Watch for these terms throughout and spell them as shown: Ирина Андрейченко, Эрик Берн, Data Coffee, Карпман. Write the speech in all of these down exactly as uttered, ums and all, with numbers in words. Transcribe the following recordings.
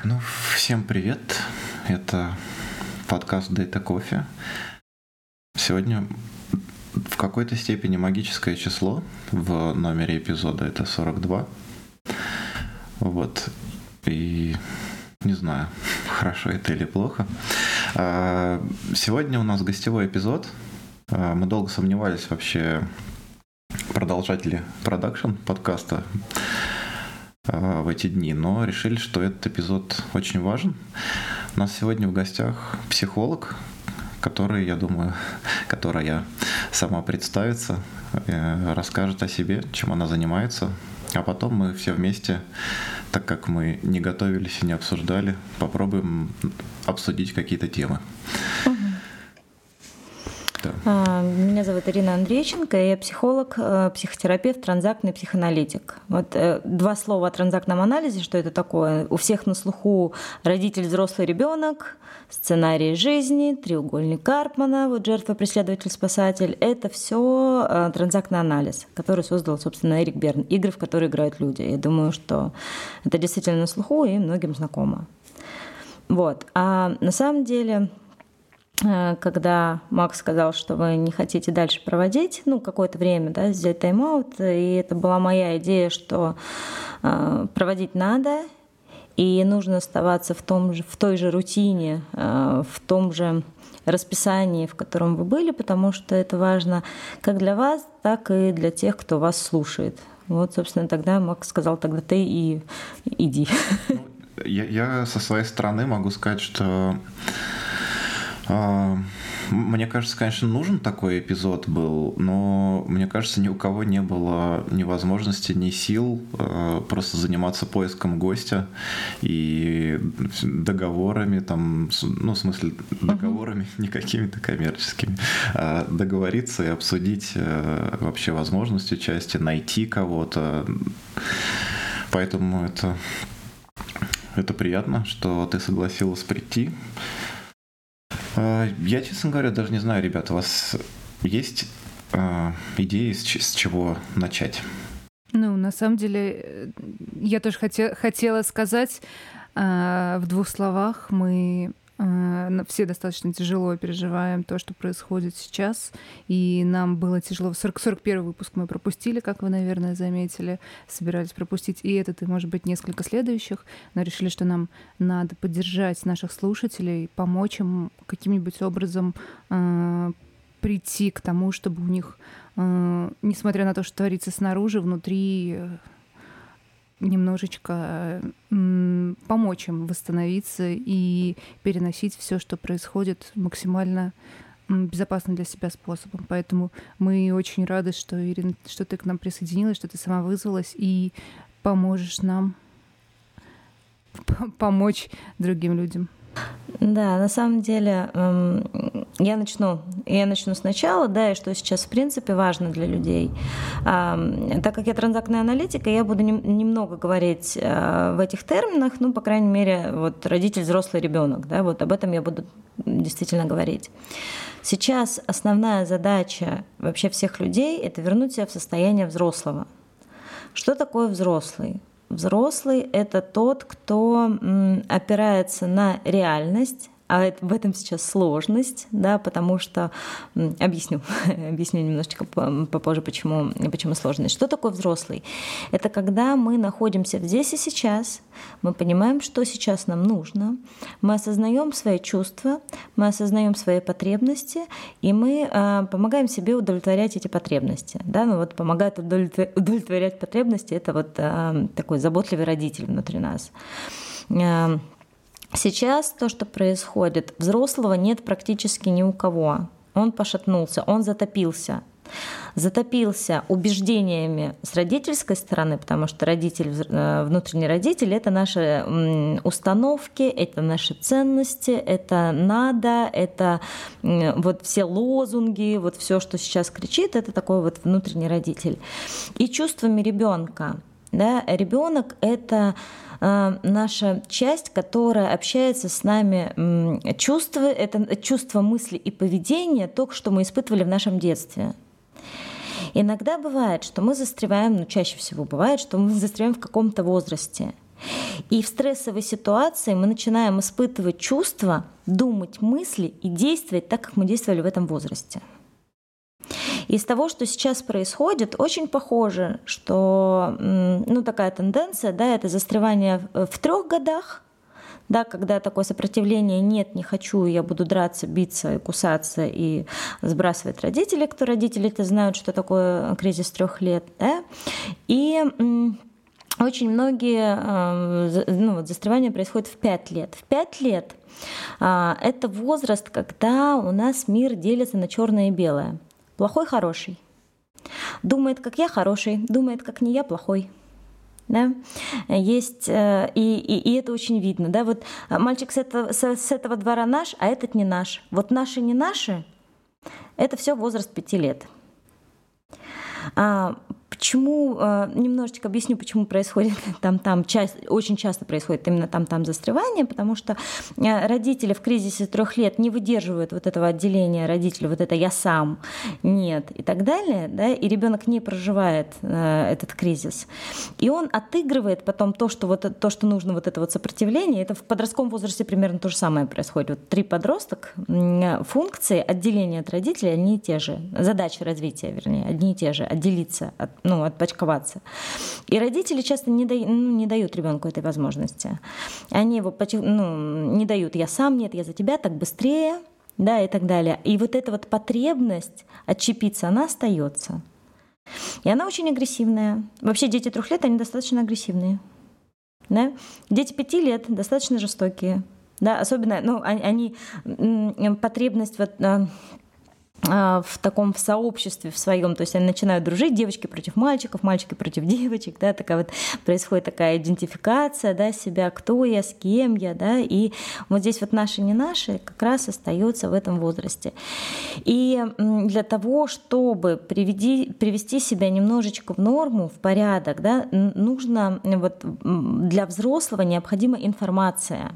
Так, ну, всем привет. Это подкаст Data Coffee. Сегодня в какой-то степени магическое число в номере эпизода — это сорок два. Вот. И не знаю, хорошо это или плохо. Сегодня у нас гостевой эпизод. Мы долго сомневались вообще, продолжать ли продакшн подкаста в эти дни, но решили, что этот эпизод очень важен. У нас сегодня в гостях психолог, который, я думаю, которая сама представится, расскажет о себе, чем она занимается, а потом мы все вместе, так как мы не готовились и не обсуждали, попробуем обсудить какие-то темы. Да. Меня зовут Ирина Андрейченко, я психолог, психотерапевт, транзактный психоаналитик. Вот два слова о транзактном анализе, что это такое. У всех на слуху родитель, взрослый, ребенок, сценарий жизни, треугольник Карпмана, вот жертва, преследователь, спасатель. Это все транзактный анализ, который создал, собственно, Эрик Берн. Игры, в которые играют люди. Я думаю, что это действительно на слуху и многим знакомо. Вот. А на самом деле, когда Макс сказал, что вы не хотите дальше проводить, ну, какое-то время, да, взять тайм-аут, и это была моя идея, что э, проводить надо, и нужно оставаться в том же, в той же рутине, э, в том же расписании, в котором вы были, потому что это важно как для вас, так и для тех, кто вас слушает. Вот, собственно, тогда Макс сказал, тогда ты и иди. Я, я со своей стороны могу сказать, что мне кажется, конечно, нужен такой эпизод был, но, мне кажется, ни у кого не было ни возможности, ни сил просто заниматься поиском гостя и договорами, там, ну, в смысле, договорами, uh-huh. не какими-то коммерческими, а договориться и обсудить вообще возможность участия, найти кого-то. Поэтому это, это приятно, что ты согласилась прийти. Я, честно говоря, даже не знаю, ребята, у вас есть э, идеи, с, с чего начать? Ну, на самом деле, я тоже хотел, хотела сказать э, в двух словах. Мы э, все достаточно тяжело переживаем то, что происходит сейчас, и нам было тяжело. сорок первый выпуск мы пропустили, как вы, наверное, заметили, собирались пропустить и этот, и, может быть, несколько следующих, но решили, что нам надо поддержать наших слушателей, помочь им каким-нибудь образом э, прийти к тому, чтобы у них, э, несмотря на то, что творится снаружи, внутри немножечко э, помочь им восстановиться и переносить все, что происходит, максимально безопасным для себя способом. Поэтому мы очень рады, что, Ирина, что ты к нам присоединилась, что ты сама вызвалась и поможешь нам помочь другим людям. Да, на самом деле я начну. Я начну сначала, да, и что сейчас, в принципе, важно для людей. Так как я транзактная аналитика, я буду немного говорить в этих терминах, ну, по крайней мере, вот родитель, взрослый, ребенок, да, вот об этом я буду действительно говорить. Сейчас основная задача вообще всех людей — это вернуть себя в состояние взрослого. Что такое взрослый? Взрослый — это тот, кто опирается на реальность, а в этом сейчас сложность, да, потому что объясню, объясню немножечко попозже, почему, почему сложность. Что такое взрослый? Это когда мы находимся здесь и сейчас, мы понимаем, что сейчас нам нужно, мы осознаем свои чувства, мы осознаем свои потребности, и мы э, помогаем себе удовлетворять эти потребности. Да? Ну, вот помогает удовлетворять потребности — это вот э, такой заботливый родитель внутри нас. Сейчас то, что происходит, взрослого нет практически ни у кого. Он пошатнулся, он затопился. Затопился убеждениями с родительской стороны, потому что родитель, внутренний родитель — это наши установки, это наши ценности, это надо, это вот все лозунги, вот все, что сейчас кричит, это такой вот внутренний родитель. И чувствами ребенка. Да, ребенок — это э, наша часть, которая общается с нами. Чувства, это чувства, мысли и поведения, то, что мы испытывали в нашем детстве. Иногда бывает, что мы застреваем, ну, чаще всего бывает, что мы застреваем в каком-то возрасте. И в стрессовой ситуации мы начинаем испытывать чувства, думать мысли и действовать так, как мы действовали в этом возрасте. Из того, что сейчас происходит, очень похоже, что ну, такая тенденция, да, это застревание в трех годах, да, когда такое сопротивление «нет, не хочу, я буду драться, биться и кусаться» и сбрасывать родителей, кто родители-то знают, что такое кризис трех лет. Да? И очень многие ну, застревания происходят в пять лет. В пять лет это возраст, когда у нас мир делится на черное и белое. Плохой, хороший. Думает, как я, хороший. Думает, как не я, плохой. Да? Есть, и, и, и это очень видно. Да? Вот мальчик с этого, с, с этого двора наш, а этот не наш. Вот наши, не наши — это все возраст пяти лет. А, почему, немножечко объясню, почему происходит там-там, очень часто происходит именно там-там застревание, потому что родители в кризисе трех лет не выдерживают вот этого отделения родителей, вот это «я сам», «нет» и так далее, да, и ребенок не проживает э, этот кризис. И он отыгрывает потом то, что, вот, то, что нужно, вот это вот сопротивление. Это в подростковом возрасте примерно то же самое происходит. Вот три подросток, функции отделения от родителей одни и те же, задачи развития, вернее, одни и те же, отделиться от ну, отпочковаться. И родители часто не, да, ну, не дают ребенку этой возможности. Они его ну, не дают «я сам», «нет, я за тебя», «так быстрее», да, и так далее. И вот эта вот потребность отчепиться, она остается. И она очень агрессивная. Вообще дети трех лет, они достаточно агрессивные. Да? Дети пяти лет достаточно жестокие. Да? Особенно, ну, они, потребность вот... в таком в сообществе в своем, то есть они начинают дружить, девочки против мальчиков, мальчики против девочек, да, такая вот происходит такая идентификация, да, себя, кто я, с кем я, да, и вот здесь вот наши, не наши как раз остаются в этом возрасте. И для того, чтобы приведи, привести себя немножечко в норму, в порядок, да, нужно вот для взрослого необходима информация.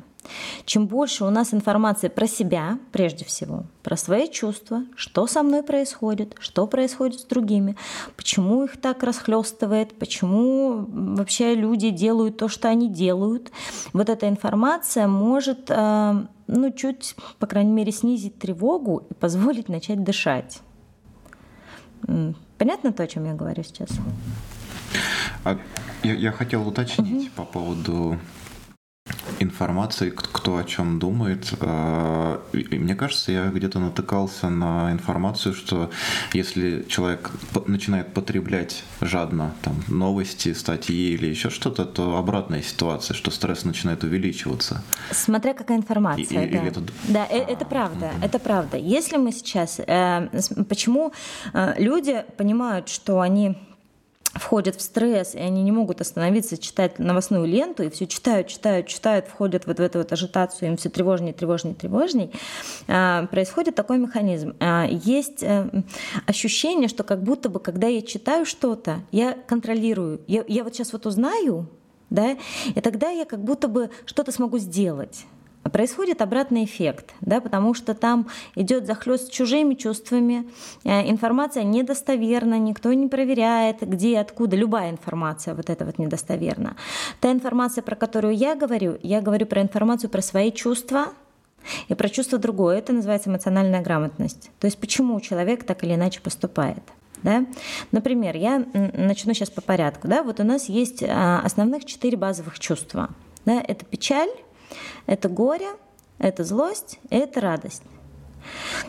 Чем больше у нас информации про себя, прежде всего, про свои чувства, что со мной происходит, что происходит с другими, почему их так расхлёстывает, почему вообще люди делают то, что они делают, вот эта информация может, ну, чуть, по крайней мере, снизить тревогу и позволить начать дышать. Понятно то, о чем я говорю сейчас? А, я, я хотела уточнить угу. по поводу... информации, кто о чем думает. И мне кажется, я где-то натыкался на информацию, что если человек начинает потреблять жадно там, новости, статьи или еще что-то, то обратная ситуация, что стресс начинает увеличиваться. Смотря какая информация. И, да, или это... да а, это правда, угу. это правда. Если мы сейчас... Э, почему э, люди понимают, что они... входят в стресс, и они не могут остановиться читать новостную ленту, и все читают, читают, читают, входят вот в эту вот ажитацию, им все тревожнее, тревожнее, тревожнее, происходит такой механизм. Есть ощущение, что как будто бы, когда я читаю что-то, я контролирую. Я, я вот сейчас вот узнаю, да, и тогда я как будто бы что-то смогу сделать. Происходит обратный эффект, да, потому что там идет захлёст чужими чувствами, информация недостоверна, никто не проверяет, где и откуда, любая информация вот эта вот недостоверна. Та информация, про которую я говорю, я говорю про информацию про свои чувства и про чувства другое, это называется эмоциональная грамотность, то есть почему человек так или иначе поступает. Да? Например, я начну сейчас по порядку, да? Вот у нас есть основных четыре базовых чувства, да? Это печаль, это горе, это злость, это радость.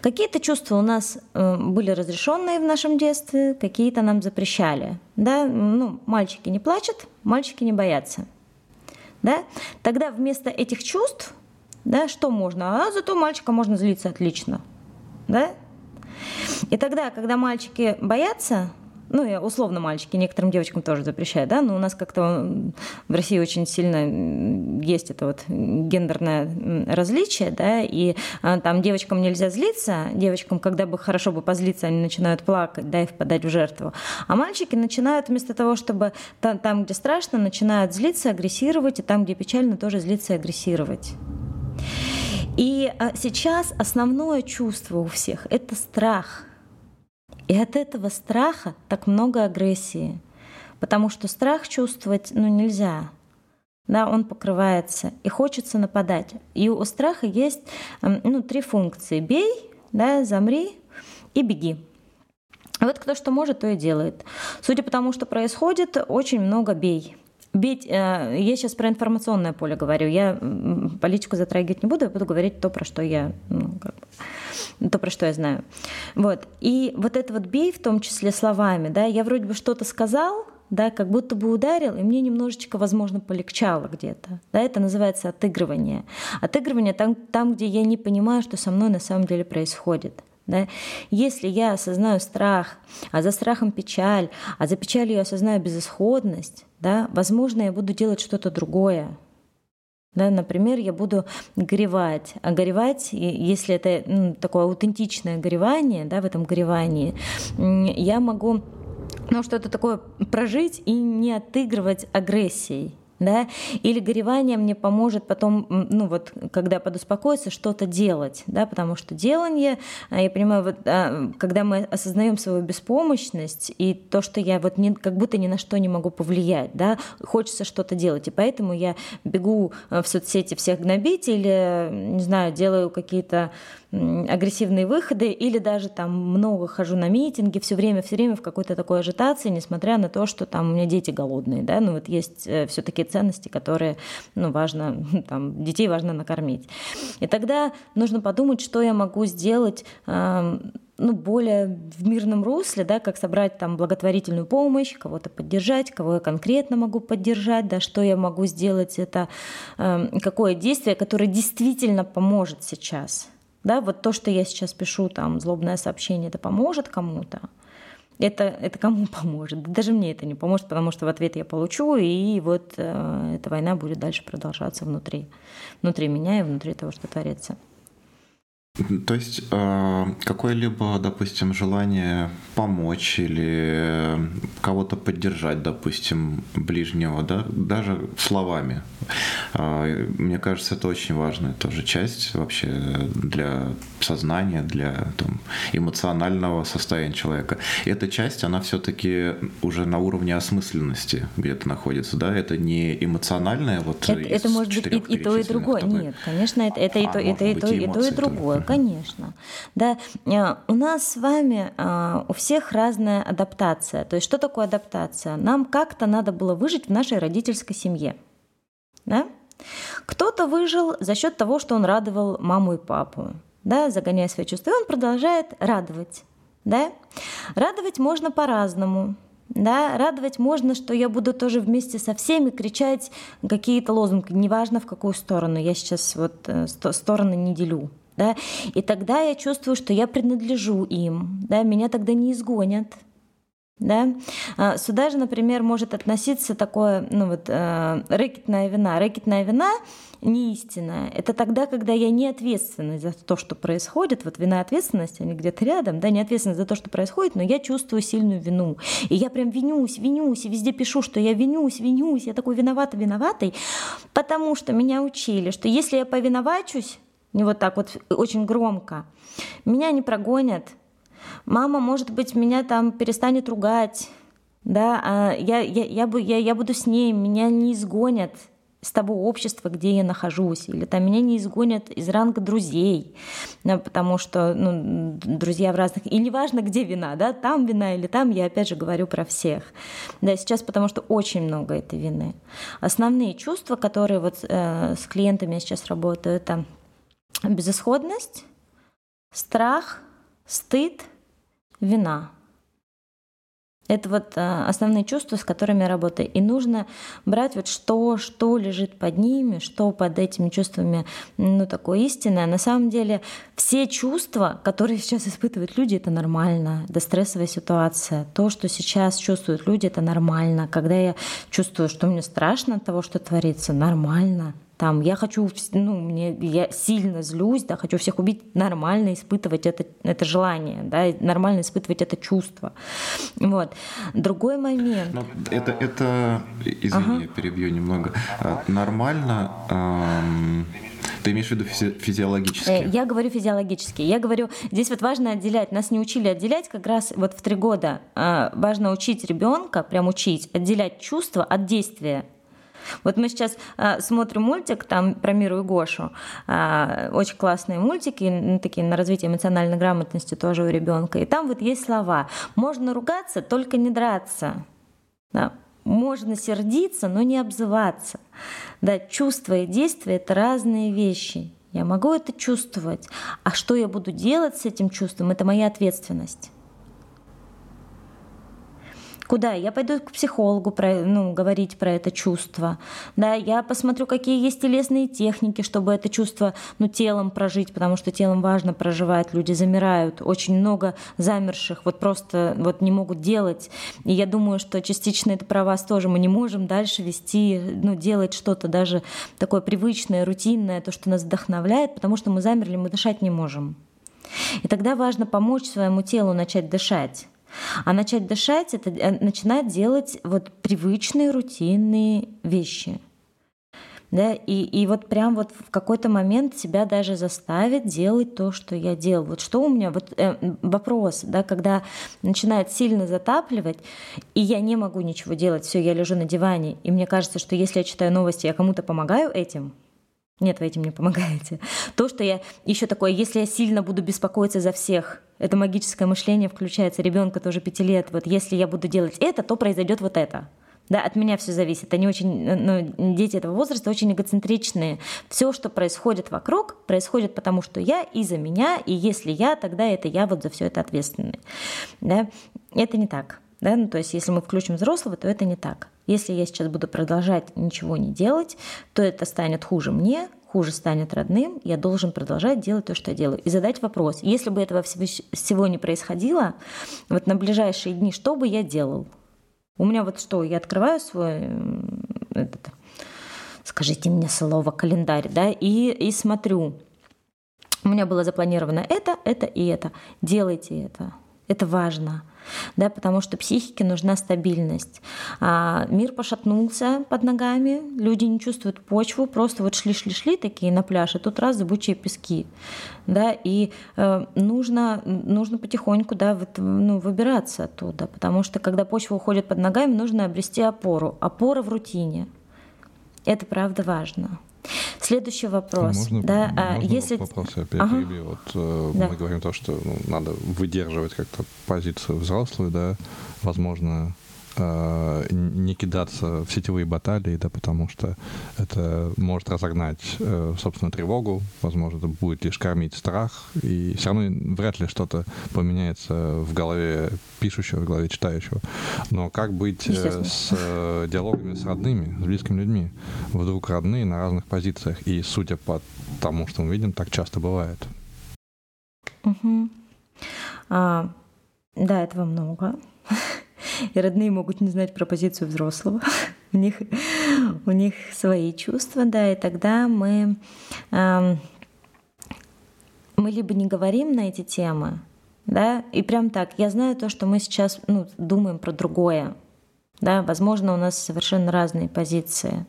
Какие-то чувства у нас были разрешенные в нашем детстве, какие-то нам запрещали. Да? Ну, мальчики не плачут, мальчики не боятся. Да? Тогда вместо этих чувств, да, что можно? А зато мальчика можно злиться отлично. Да? И тогда, когда мальчики боятся... Ну, я условно мальчики, некоторым девочкам тоже запрещают, да, но у нас как-то в России очень сильно есть это вот гендерное различие, да, и там девочкам нельзя злиться, девочкам, когда бы хорошо бы позлиться, они начинают плакать, да, и впадать в жертву, а мальчики начинают вместо того, чтобы там, где страшно, начинают злиться, агрессировать, и там, где печально, тоже злиться и агрессировать. И сейчас основное чувство у всех — это страх. И от этого страха так много агрессии, потому что страх чувствовать, ну, нельзя. да, он покрывается, и хочется нападать. И у страха есть ну, три функции. Бей, да, замри и беги. Вот кто что может, то и делает. Судя по тому, что происходит, очень много бей. Бить, я сейчас про информационное поле говорю, я политику затрагивать не буду, я буду говорить то, про что я, ну, как бы, то, про что я знаю. Вот. И вот это вот бей, в том числе словами, да, я вроде бы что-то сказал, да, как будто бы ударил, и мне немножечко, возможно, полегчало где-то. Да, это называется отыгрывание. Отыгрывание там, там, где я не понимаю, что со мной на самом деле происходит. Да? Если я осознаю страх, а за страхом печаль, а за печалью я осознаю безысходность, да, возможно, я буду делать что-то другое. Да, например, я буду горевать. А горевать, если это ну, такое аутентичное горевание, да, в этом горевании, я могу ну, что-то такое прожить и не отыгрывать агрессией. Да? Или горевание мне поможет потом, ну вот, когда подуспокоиться, что-то делать, да? Потому что делание, я понимаю, вот, когда мы осознаем свою беспомощность и то, что я вот не, как будто ни на что не могу повлиять, да? Хочется что-то делать, и поэтому я бегу в соцсети всех гнобить или, не знаю, делаю какие-то агрессивные выходы, или даже там много хожу на митинги, все время, все время в какой-то такой ажитации, несмотря на то, что там у меня дети голодные, да, ну вот есть все-таки ценности, которые, ну, важно, там, детей важно накормить. И тогда нужно подумать, что я могу сделать, э- ну, более в мирном русле, да, как собрать там благотворительную помощь, кого-то поддержать, кого я конкретно могу поддержать, да, что я могу сделать, это э- какое действие, которое действительно поможет сейчас. Да, вот то, что я сейчас пишу, там, злобное сообщение, это поможет кому-то? Это, это кому поможет? Даже мне это не поможет, потому что в ответ я получу, и вот э, эта война будет дальше продолжаться внутри, внутри меня и внутри того, что творится. То есть э, какое-либо, допустим, желание помочь или кого-то поддержать, допустим, ближнего, да, даже словами. Э, мне кажется, это очень важная тоже часть вообще для сознания, для там, эмоционального состояния человека. И эта часть, она все-таки уже на уровне осмысленности где-то находится, да? Это не эмоциональное вот. Это, это может быть и, и то, и другое. Тобой. Нет, конечно, это, это а, и то, и то, и то, и то, и другое. Конечно. Да. У нас с вами, у всех разная адаптация. То есть что такое адаптация? Нам как-то надо было выжить в нашей родительской семье. Да? Кто-то выжил за счет того, что он радовал маму и папу, да? Загоняя свои чувства. И он продолжает радовать. Да? Радовать можно по-разному. Да, радовать можно, что я буду тоже вместе со всеми кричать какие-то лозунги, неважно в какую сторону. Я сейчас вот стороны не делю. Да? И тогда я чувствую, что я принадлежу им, да? Меня тогда не изгонят. Да? Сюда же, например, может относиться такое, ну вот, э, рэкетная вина. Рэкетная вина не истинная. Это тогда, когда я не ответственна за то, что происходит. Вот вина и ответственность, они где-то рядом. Да, не ответственность за то, что происходит, но я чувствую сильную вину. И я прям винюсь, винюсь, и везде пишу, что я винюсь, винюсь. Я такой виновата-виноватой, потому что меня учили, что если я повиновачусь, не вот так вот очень громко, меня не прогонят, мама, может быть, меня там перестанет ругать, да, а я, я, я, я, я буду с ней, меня не изгонят с того общества, где я нахожусь, или там меня не изгонят из ранга друзей, да, потому что ну, друзья в разных... И неважно, где вина, да, там вина или там, я опять же говорю про всех. Да, сейчас потому что очень много этой вины. Основные чувства, которые вот э, с клиентами я сейчас работаю, это безысходность, страх, стыд, вина. Это вот основные чувства, с которыми я работаю. И нужно брать вот что, что лежит под ними, что под этими чувствами, ну, такое истинное. На самом деле все чувства, которые сейчас испытывают люди, это нормально. Это стрессовая ситуация. То, что сейчас чувствуют люди, это нормально. Когда я чувствую, что мне страшно от того, что творится, нормально. Там, я хочу, ну, мне, я сильно злюсь, да, хочу всех убить, нормально испытывать это, это желание, да, нормально испытывать это чувство. Вот. Другой момент. Но это, это, извини, ага. Я перебью немного. Нормально, эм, ты имеешь в виду физи- физиологически? Я говорю физиологически. Я говорю, здесь вот важно отделять, нас не учили отделять как раз вот в три года. Важно учить ребенка, прям учить, отделять чувства от действия. Вот мы сейчас э, смотрим мультик там про Миру и Гошу. Э, очень классные мультики, ну, такие на развитие эмоциональной грамотности тоже у ребенка. И там вот есть слова. Можно ругаться, только не драться. Да. Можно сердиться, но не обзываться. Да, чувства и действия — это разные вещи. Я могу это чувствовать. А что я буду делать с этим чувством — это моя ответственность. Куда? Я пойду к психологу про, ну, говорить про это чувство. Да, я посмотрю, какие есть телесные техники, чтобы это чувство ну, телом прожить, потому что телом важно проживать. Люди замирают, очень много замерших, вот просто вот не могут делать. И я думаю, что частично это про вас тоже. Мы не можем дальше вести, ну, делать что-то даже такое привычное, рутинное, то, что нас вдохновляет, потому что мы замерли, мы дышать не можем. И тогда важно помочь своему телу начать дышать. А начать дышать — это начинать делать вот привычные, рутинные вещи. Да? И, и вот прям вот в какой-то момент себя даже заставит делать то, что я делал. Вот что у меня вот, э, вопрос, да, когда начинает сильно затапливать, и я не могу ничего делать, все, я лежу на диване, и мне кажется, что если я читаю новости, я кому-то помогаю этим. Нет, вы этим не помогаете. То, что я еще такое, если я сильно буду беспокоиться за всех, это магическое мышление включается, ребенка тоже пяти лет. Вот если я буду делать это, то произойдет вот это. Да, от меня все зависит. Они очень, ну, дети этого возраста очень эгоцентричные. Все, что происходит вокруг, происходит потому, что я и за меня, и если я, тогда это я вот за все это ответственный. Да? Это не так. Да? Ну, то есть если мы включим взрослого, то это не так. Если я сейчас буду продолжать ничего не делать, то это станет хуже мне, хуже станет родным. Я должен продолжать делать то, что я делаю. И задать вопрос. Если бы этого всего не происходило, вот на ближайшие дни, что бы я делал? У меня вот что? Я открываю свой... Этот, скажите мне слово «календарь», да, и, и смотрю. У меня было запланировано это, это и это. Делайте это. Это важно. Да, потому что психике нужна стабильность. А, мир пошатнулся под ногами, люди не чувствуют почву, просто вот шли-шли-шли такие на пляж, и тут раз зыбучие пески. Да, и э, нужно, нужно потихоньку да, вот, ну, выбираться оттуда, потому что когда почва уходит под ногами, нужно обрести опору. Опора в рутине. Это правда важно. Следующий вопрос. Можно, да, можно если... вопрос я перебью? Ага. Вот, да. Мы говорим то, что ну, надо выдерживать как-то позицию взрослую, да, возможно, э, не кидаться в сетевые баталии, да, потому что это может разогнать э, собственную тревогу, возможно, это будет лишь кормить страх, и все равно вряд ли что-то поменяется в голове пишущего, в голове читающего. Но как быть э, с э, диалогами с родными, с близкими людьми? Вдруг родные на разных позициях, и, судя по тому, что мы видим, так часто бывает. Угу. А, да, этого много. И родные могут не знать про позицию взрослого. у, них, у них свои чувства, да, и тогда мы, э, мы либо не говорим на эти темы, да, и прям так, я знаю то, что мы сейчас ну, думаем про другое, да, возможно, у нас совершенно разные позиции.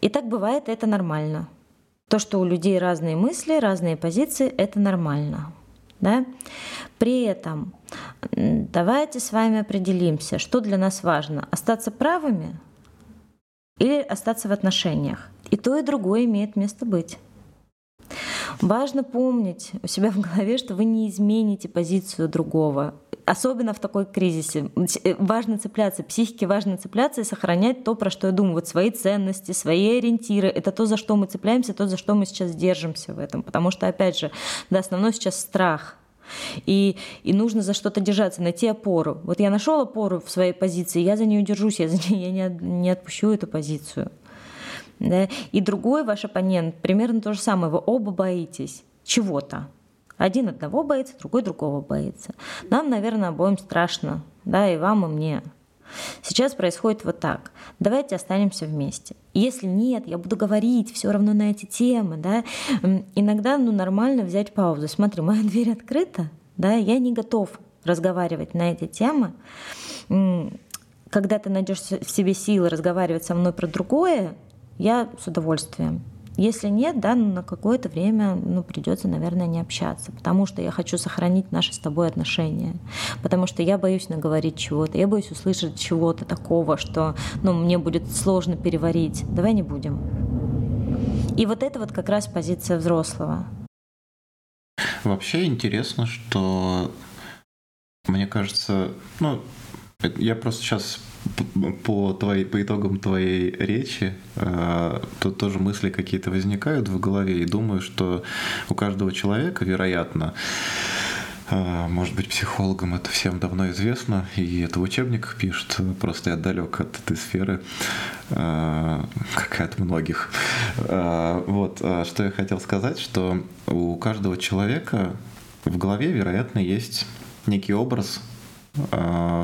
И так бывает, это нормально. То, что у людей разные мысли, разные позиции, это нормально. Да? При этом давайте с вами определимся, что для нас важно: остаться правыми или остаться в отношениях. И то, и другое имеет место быть. Важно помнить у себя в голове, что вы не измените позицию другого, особенно в такой кризисе. Важно цепляться, психике важно цепляться и сохранять то, про что я думаю, вот свои ценности, свои ориентиры. Это то, за что мы цепляемся, то, за что мы сейчас держимся в этом. Потому что, опять же, да, основной сейчас страх. И, и нужно за что-то держаться, найти опору. Вот я нашел опору в своей позиции, я за нее держусь, я, за нее, я не, не отпущу эту позицию. Да? И другой ваш оппонент примерно то же самое. Вы оба боитесь чего-то. Один одного боится, другой другого боится. Нам, наверное, обоим страшно, да, и вам, и мне. Сейчас происходит вот так. Давайте останемся вместе. Если нет, я буду говорить все равно на эти темы, да. Иногда, ну, нормально взять паузу. Смотри, моя дверь открыта, да, я не готов разговаривать на эти темы. Когда ты найдешь в себе силы разговаривать со мной про другое, я с удовольствием. Если нет, да, ну, на какое-то время ну, придется, наверное, не общаться, потому что я хочу сохранить наши с тобой отношения, потому что я боюсь наговорить чего-то, я боюсь услышать чего-то такого, что ну, мне будет сложно переварить. Давай не будем. И вот это вот как раз позиция взрослого. Вообще интересно, что, мне кажется, ну, я просто сейчас... По, твоей, по итогам твоей речи э, тут тоже мысли какие-то возникают в голове, и думаю, что у каждого человека, вероятно, э, может быть, психологам это всем давно известно, и это в учебниках пишут, просто я далек от этой сферы, э, как и от многих. Э, вот, что я хотел сказать, что у каждого человека в голове, вероятно, есть некий образ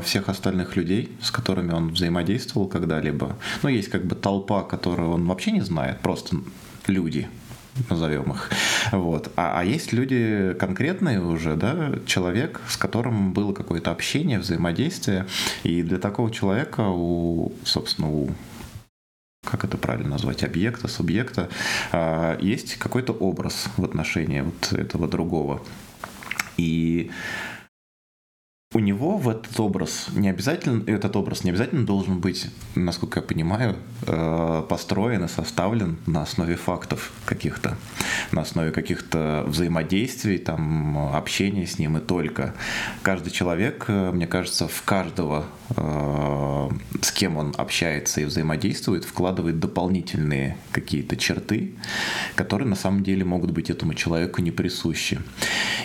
всех остальных людей, с которыми он взаимодействовал когда-либо. Ну, есть как бы толпа, которую он вообще не знает, просто люди, назовем их. Вот. А, а есть люди конкретные уже, да, человек, с которым было какое-то общение, взаимодействие. И для такого человека, у, собственно, у, как это правильно назвать, объекта, субъекта, есть какой-то образ в отношении вот этого другого. И у него в этот образ не обязательно, этот образ не обязательно должен быть, насколько я понимаю, построен и составлен на основе фактов каких-то, на основе каких-то взаимодействий, там, общения с ним и только. Каждый человек, мне кажется, в каждого, с кем он общается и взаимодействует, вкладывает дополнительные какие-то черты, которые на самом деле могут быть этому человеку не присущи.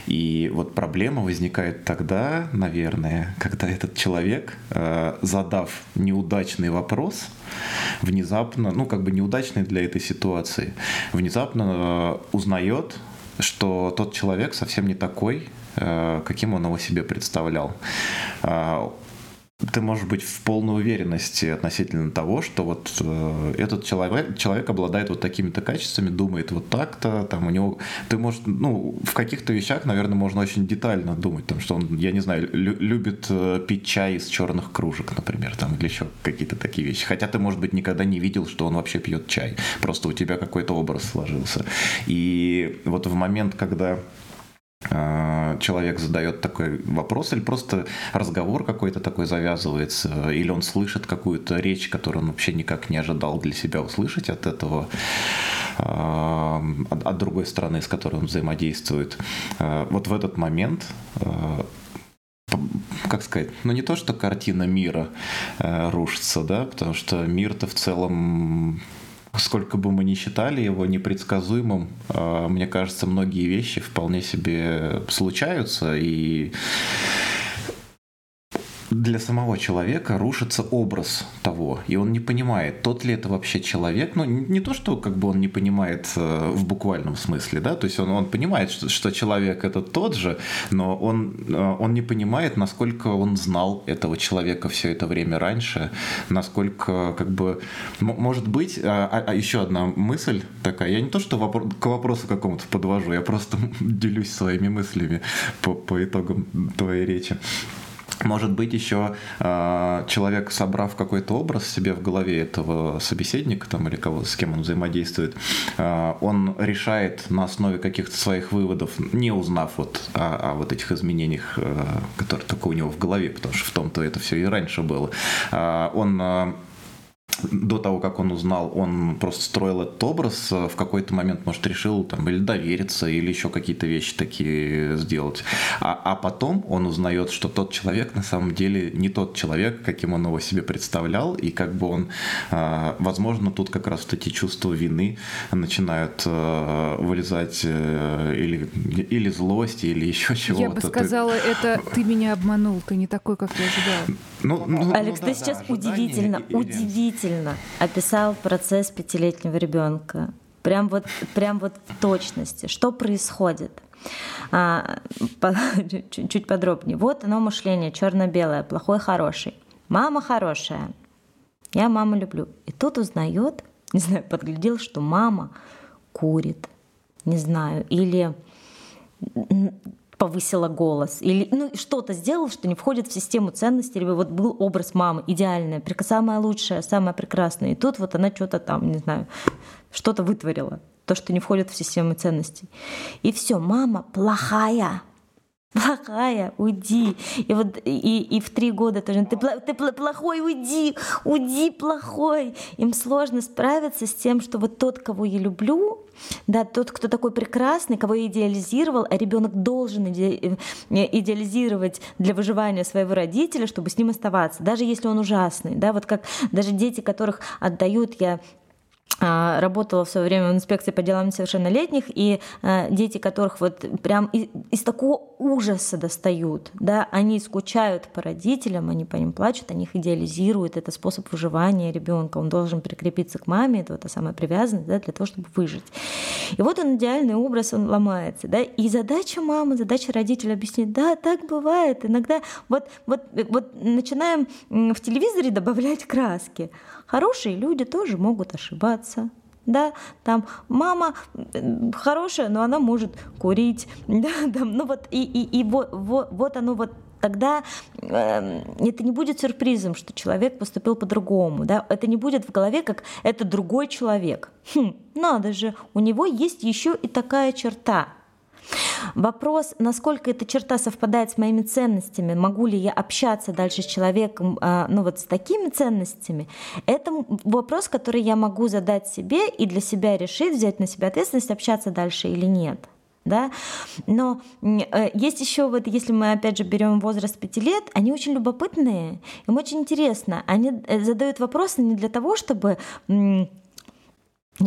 И вот проблема возникает тогда, наверное, Наверное, когда этот человек, задав неудачный вопрос, внезапно, ну как бы неудачный для этой ситуации, внезапно узнает, что тот человек совсем не такой, каким он его себе представлял. Ты можешь быть в полной уверенности относительно того, что вот э, этот человек, человек обладает вот такими-то качествами, думает вот так-то, там у него... Ты можешь, ну, в каких-то вещах, наверное, можно очень детально думать, там, что он, я не знаю, лю- любит пить чай из черных кружек, например, там, или еще какие-то такие вещи. Хотя ты, может быть, никогда не видел, что он вообще пьет чай. Просто у тебя какой-то образ сложился. И вот в момент, когда... человек задает такой вопрос, или просто разговор какой-то такой завязывается, или он слышит какую-то речь, которую он вообще никак не ожидал для себя услышать от этого, от другой стороны, с которой он взаимодействует. Вот в этот момент, как сказать, ну не то, что картина мира рушится, да, потому что мир-то в целом... Сколько бы мы ни считали его непредсказуемым, мне кажется, многие вещи вполне себе случаются, и для самого человека рушится образ того, и он не понимает, тот ли это вообще человек. Ну, не то, что как бы он не понимает в буквальном смысле, да, то есть он, он понимает, что, что человек это тот же, но он, он не понимает, насколько он знал этого человека все это время раньше, насколько как бы, может быть, а, а еще одна мысль такая, я не то, что вопро- к вопросу какому-то подвожу, я просто делюсь своими мыслями по, по итогам твоей речи. Может быть, еще э, человек, собрав какой-то образ себе в голове этого собеседника там, или кого, с кем он взаимодействует, э, он решает на основе каких-то своих выводов, не узнав вот о, о вот этих изменениях, э, которые только у него в голове, потому что в том-то это все и раньше было, э, он... Э, До того, как он узнал, он просто строил этот образ, в какой-то момент, может, решил там, или довериться, или еще какие-то вещи такие сделать. А, а потом он узнает, что тот человек на самом деле не тот человек, каким он его себе представлял, и как бы он, возможно, тут как раз эти чувства вины начинают вылезать, или, или злости, или еще чего-то. Я бы сказала, ты... это ты меня обманул, ты не такой, как я ожидала. Ну, ну, Алекс, ну, да, ты сейчас да, удивительно, и, и, удивительно. Описал процесс пятилетнего ребенка. Прям вот, прям вот в точности. Что происходит? А, по, чуть, чуть подробнее. Вот оно мышление черно-белое, плохой, хороший. Мама хорошая. Я маму люблю. И тут узнает, не знаю, подглядел, что мама курит. Не знаю. Или повысила голос, или ну, что-то сделал, что не входит в систему ценностей, либо вот был образ мамы, идеальная, самая лучшая, самая прекрасная, и тут вот она что-то там, не знаю, что-то вытворила. то, что не входит в систему ценностей. И все, мама плохая. Плохая, уйди. И, вот, и, и в три года тоже, ты, ты плохой, уйди, уйди, плохой. Им сложно справиться с тем, что вот тот, кого я люблю, да, тот, кто такой прекрасный, кого я идеализировал, а ребенок должен иде- идеализировать для выживания своего родителя, чтобы с ним оставаться, даже если он ужасный. Да, вот как даже дети, которых отдают, я работала в свое время в инспекции по делам несовершеннолетних, и э, дети, которых вот прям из, из такого ужаса достают, да, они скучают по родителям, они по ним плачут, они их идеализируют, это способ выживания ребенка, он должен прикрепиться к маме, это вот та самая привязанность, да, для того, чтобы выжить. И вот он идеальный образ, он ломается, да, и задача мамы, задача родителя объяснить, да, так бывает, иногда вот, вот, вот начинаем в телевизоре добавлять краски. Хорошие люди тоже могут ошибаться, да, там мама хорошая, но она может курить, да, там, ну вот, и, и, и вот, вот, вот оно вот тогда э, это не будет сюрпризом, что человек поступил по-другому, да, это не будет в голове, как это другой человек, хм, надо же, у него есть еще и такая черта. Вопрос, насколько эта черта совпадает с моими ценностями, могу ли я общаться дальше с человеком, ну вот с такими ценностями, это вопрос, который я могу задать себе и для себя решить, взять на себя ответственность, общаться дальше или нет. Да? Но есть еще, вот, если мы опять же берем возраст пяти лет, они очень любопытные, им очень интересно, они задают вопросы не для того, чтобы, не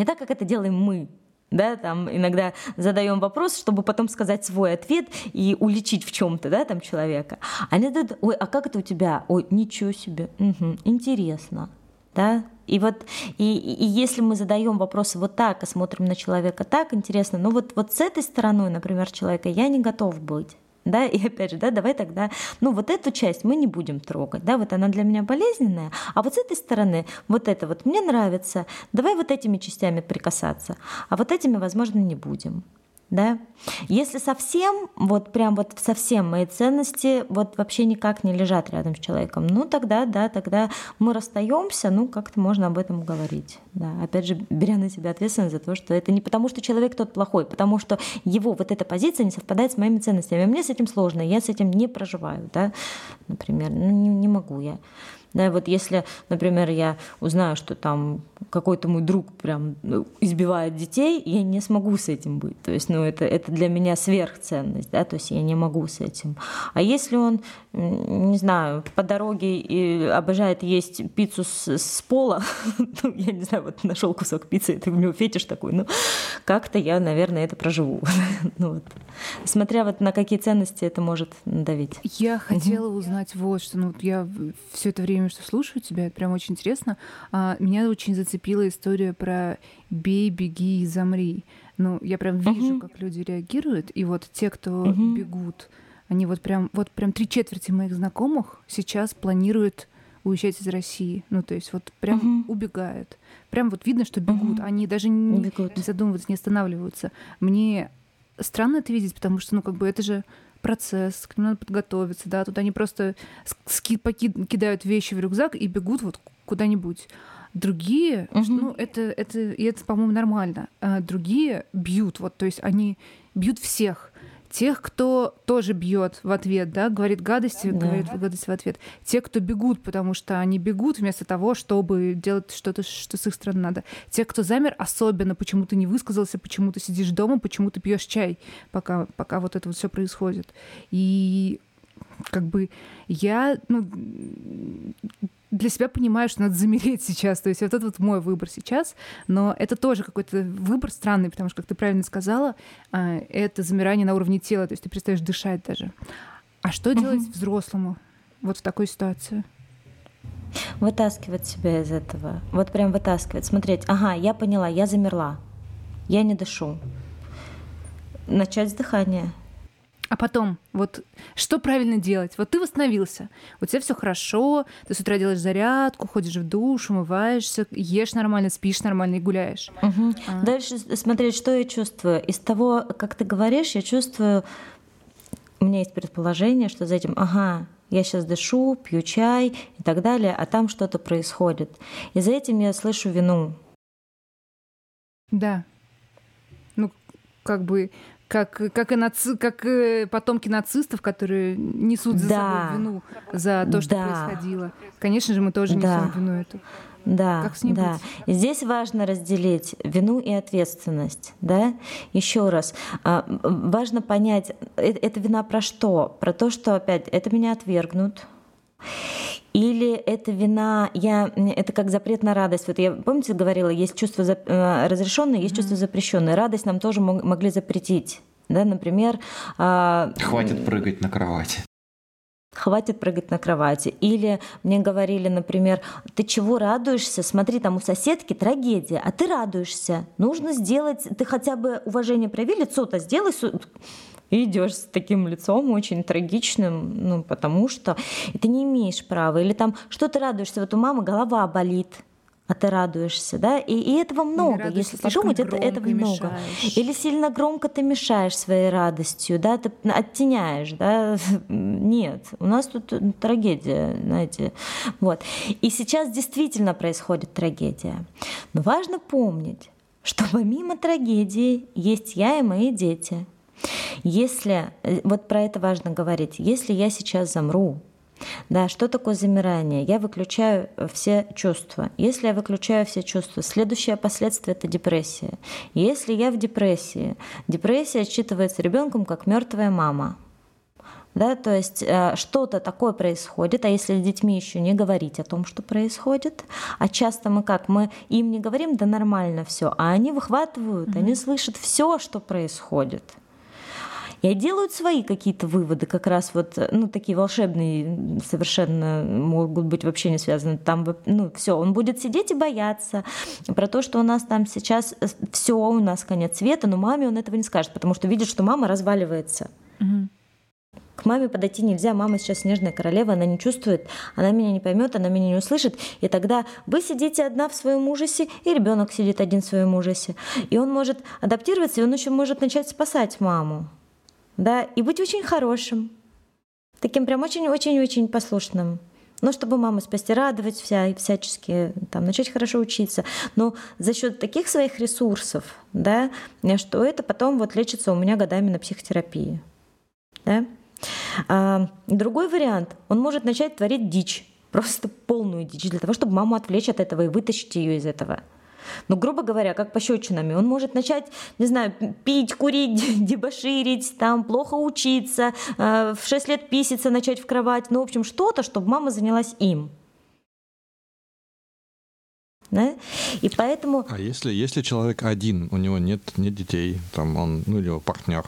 так, как это делаем мы, да, там иногда задаем вопрос, чтобы потом сказать свой ответ и уличить в чем-то, да, там человека. Они дают, ой, а как это у тебя? Ой, ничего себе, угу, интересно, да. И вот, и, и если мы задаем вопросы вот так, а смотрим на человека так, интересно, ну вот, вот с этой стороной, например, человека я не готов быть. Да, и опять же, да, давай тогда, ну вот эту часть мы не будем трогать, да, вот она для меня болезненная, а вот с этой стороны вот это вот мне нравится, давай вот этими частями прикасаться, а вот этими, возможно, не будем, да. Если совсем, вот прям вот совсем мои ценности вот вообще никак не лежат рядом с человеком, ну тогда, да, тогда мы расстаемся, ну как-то можно об этом говорить, да, опять же, беря на себя ответственность за то, что это не потому, что человек тот плохой, потому что его вот эта позиция не совпадает с моими ценностями, мне с этим сложно, я с этим не проживаю, да, например, ну не, не могу я. Да, вот если, например, я узнаю, что там какой-то мой друг прям избивает детей, я не смогу с этим быть. То есть, ну, это, это для меня сверхценность, да, то есть я не могу с этим. А если он, не знаю, по дороге и обожает есть пиццу с, с пола, ну, я не знаю, вот нашел кусок пиццы, это у него фетиш такой, ну, как-то я, наверное, это проживу. Ну, вот. Смотря вот на какие ценности это может надавить. Я хотела узнать вот, что ну, я все это время что слушаю тебя, это прям очень интересно. Меня очень зацепила история про «бей, беги и замри». Ну, я прям вижу, uh-huh. как люди реагируют, и вот те, кто uh-huh. бегут, они вот прям, вот прям три четверти моих знакомых сейчас планируют уезжать из России. Ну, то есть вот прям uh-huh. убегают. Прям вот видно, что бегут. Uh-huh. Они даже не, не задумываются, не останавливаются. Мне странно это видеть, потому что, ну, как бы это же процесс, к нему надо подготовиться, да, тут они просто ски- покид- кидают вещи в рюкзак и бегут вот куда-нибудь. Другие, угу. ну, это, это, и это, по-моему, нормально, а другие бьют, вот, то есть они бьют всех, тех, кто тоже бьет в ответ, да, говорит гадости, да. говорит гадости в ответ, те, кто бегут, потому что они бегут вместо того, чтобы делать что-то, что с их стороны надо, те, кто замер, особенно почему ты не высказался, почему ты сидишь дома, почему ты пьешь чай, пока, пока вот это вот все происходит. И как бы я ну, для себя понимаю, что надо замереть сейчас, то есть вот это вот мой выбор сейчас, но это тоже какой-то выбор странный, потому что, как ты правильно сказала, это замирание на уровне тела, то есть ты перестаешь дышать даже. А что угу. делать взрослому вот в такой ситуации? Вытаскивать себя из этого, вот прям вытаскивать, смотреть, ага, я поняла, я замерла, я не дышу. Начать с дыхания. А потом, вот что правильно делать? Вот ты восстановился, у тебя все хорошо, ты с утра делаешь зарядку, ходишь в душ, умываешься, ешь нормально, спишь нормально и гуляешь. Угу. А. Дальше смотреть, что я чувствую. Из того, как ты говоришь, я чувствую, у меня есть предположение, что за этим, ага, я сейчас дышу, пью чай и так далее, а там что-то происходит. И за этим я слышу вину. Да. ну, как бы, как, как, и наци... как потомки нацистов, которые несут за да. собой вину за то, что да. происходило. Конечно же, мы тоже несем да. вину эту. Да, как с ним да. быть? И здесь важно разделить вину и ответственность. Да? Еще раз, важно понять, это вина про что? Про то, что опять это меня отвергнут. Или это вина, я, это как запрет на радость. Вот я, помните, говорила, есть чувство разрешенное, есть mm-hmm. чувство запрещенное. Радость нам тоже могли запретить. Да? Например... Хватит э- прыгать на кровати. Хватит прыгать на кровати. Или мне говорили, например, ты чего радуешься? Смотри, там у соседки трагедия, а ты радуешься. Нужно сделать, ты хотя бы уважение прояви, лицо-то сделай... И идешь с таким лицом очень трагичным, ну, потому что ты не имеешь права. Или там, что ты радуешься, вот у мамы голова болит, а ты радуешься, да? И, и этого много, если подумать, это, этого много. Мешаешь. Или сильно громко ты мешаешь своей радостью, да, ты оттеняешь, да? Нет, у нас тут трагедия, знаете, вот. И сейчас действительно происходит трагедия. Но важно помнить, что помимо трагедии есть я и мои дети. Если, вот про это важно говорить, если я сейчас замру, да, что такое замирание? Я выключаю все чувства. Если я выключаю все чувства, следующее последствие — это депрессия. Если я в депрессии, депрессия считывается ребенком как мертвая мама. Да, то есть э, что-то такое происходит, а если с детьми еще не говорить о том, что происходит, а часто мы как, мы им не говорим, да нормально все, а они выхватывают, mm-hmm. они слышат все, что происходит. И делают свои какие-то выводы, как раз вот, ну, такие волшебные совершенно могут быть вообще не связаны. Там, ну, все, он будет сидеть и бояться про то, что у нас там сейчас все, у нас конец света, но маме он этого не скажет, потому что видит, что мама разваливается. Mm-hmm. К маме подойти нельзя, мама сейчас снежная королева, она не чувствует, она меня не поймет, она меня не услышит. И тогда вы сидите одна в своем ужасе, и ребенок сидит один в своем ужасе. И он может адаптироваться, и он еще может начать спасать маму. Да, и быть очень хорошим, таким прям очень-очень-очень послушным. Ну, чтобы маму спасти, радовать вся, всячески, там, начать хорошо учиться. Но за счет таких своих ресурсов, да, что это потом вот лечится у меня годами на психотерапии. Да? А, другой вариант, он может начать творить дичь, просто полную дичь, для того, чтобы маму отвлечь от этого и вытащить ее из этого. Но, грубо говоря, как пощечинами, он может начать, не знаю, пить, курить, дебоширить, там, плохо учиться, э, в шесть лет писиться, начать в кровать, ну, в общем, что-то, чтобы мама занялась им. Да? И поэтому... А если, если человек один, у него нет, нет детей, там он, ну, или его партнер,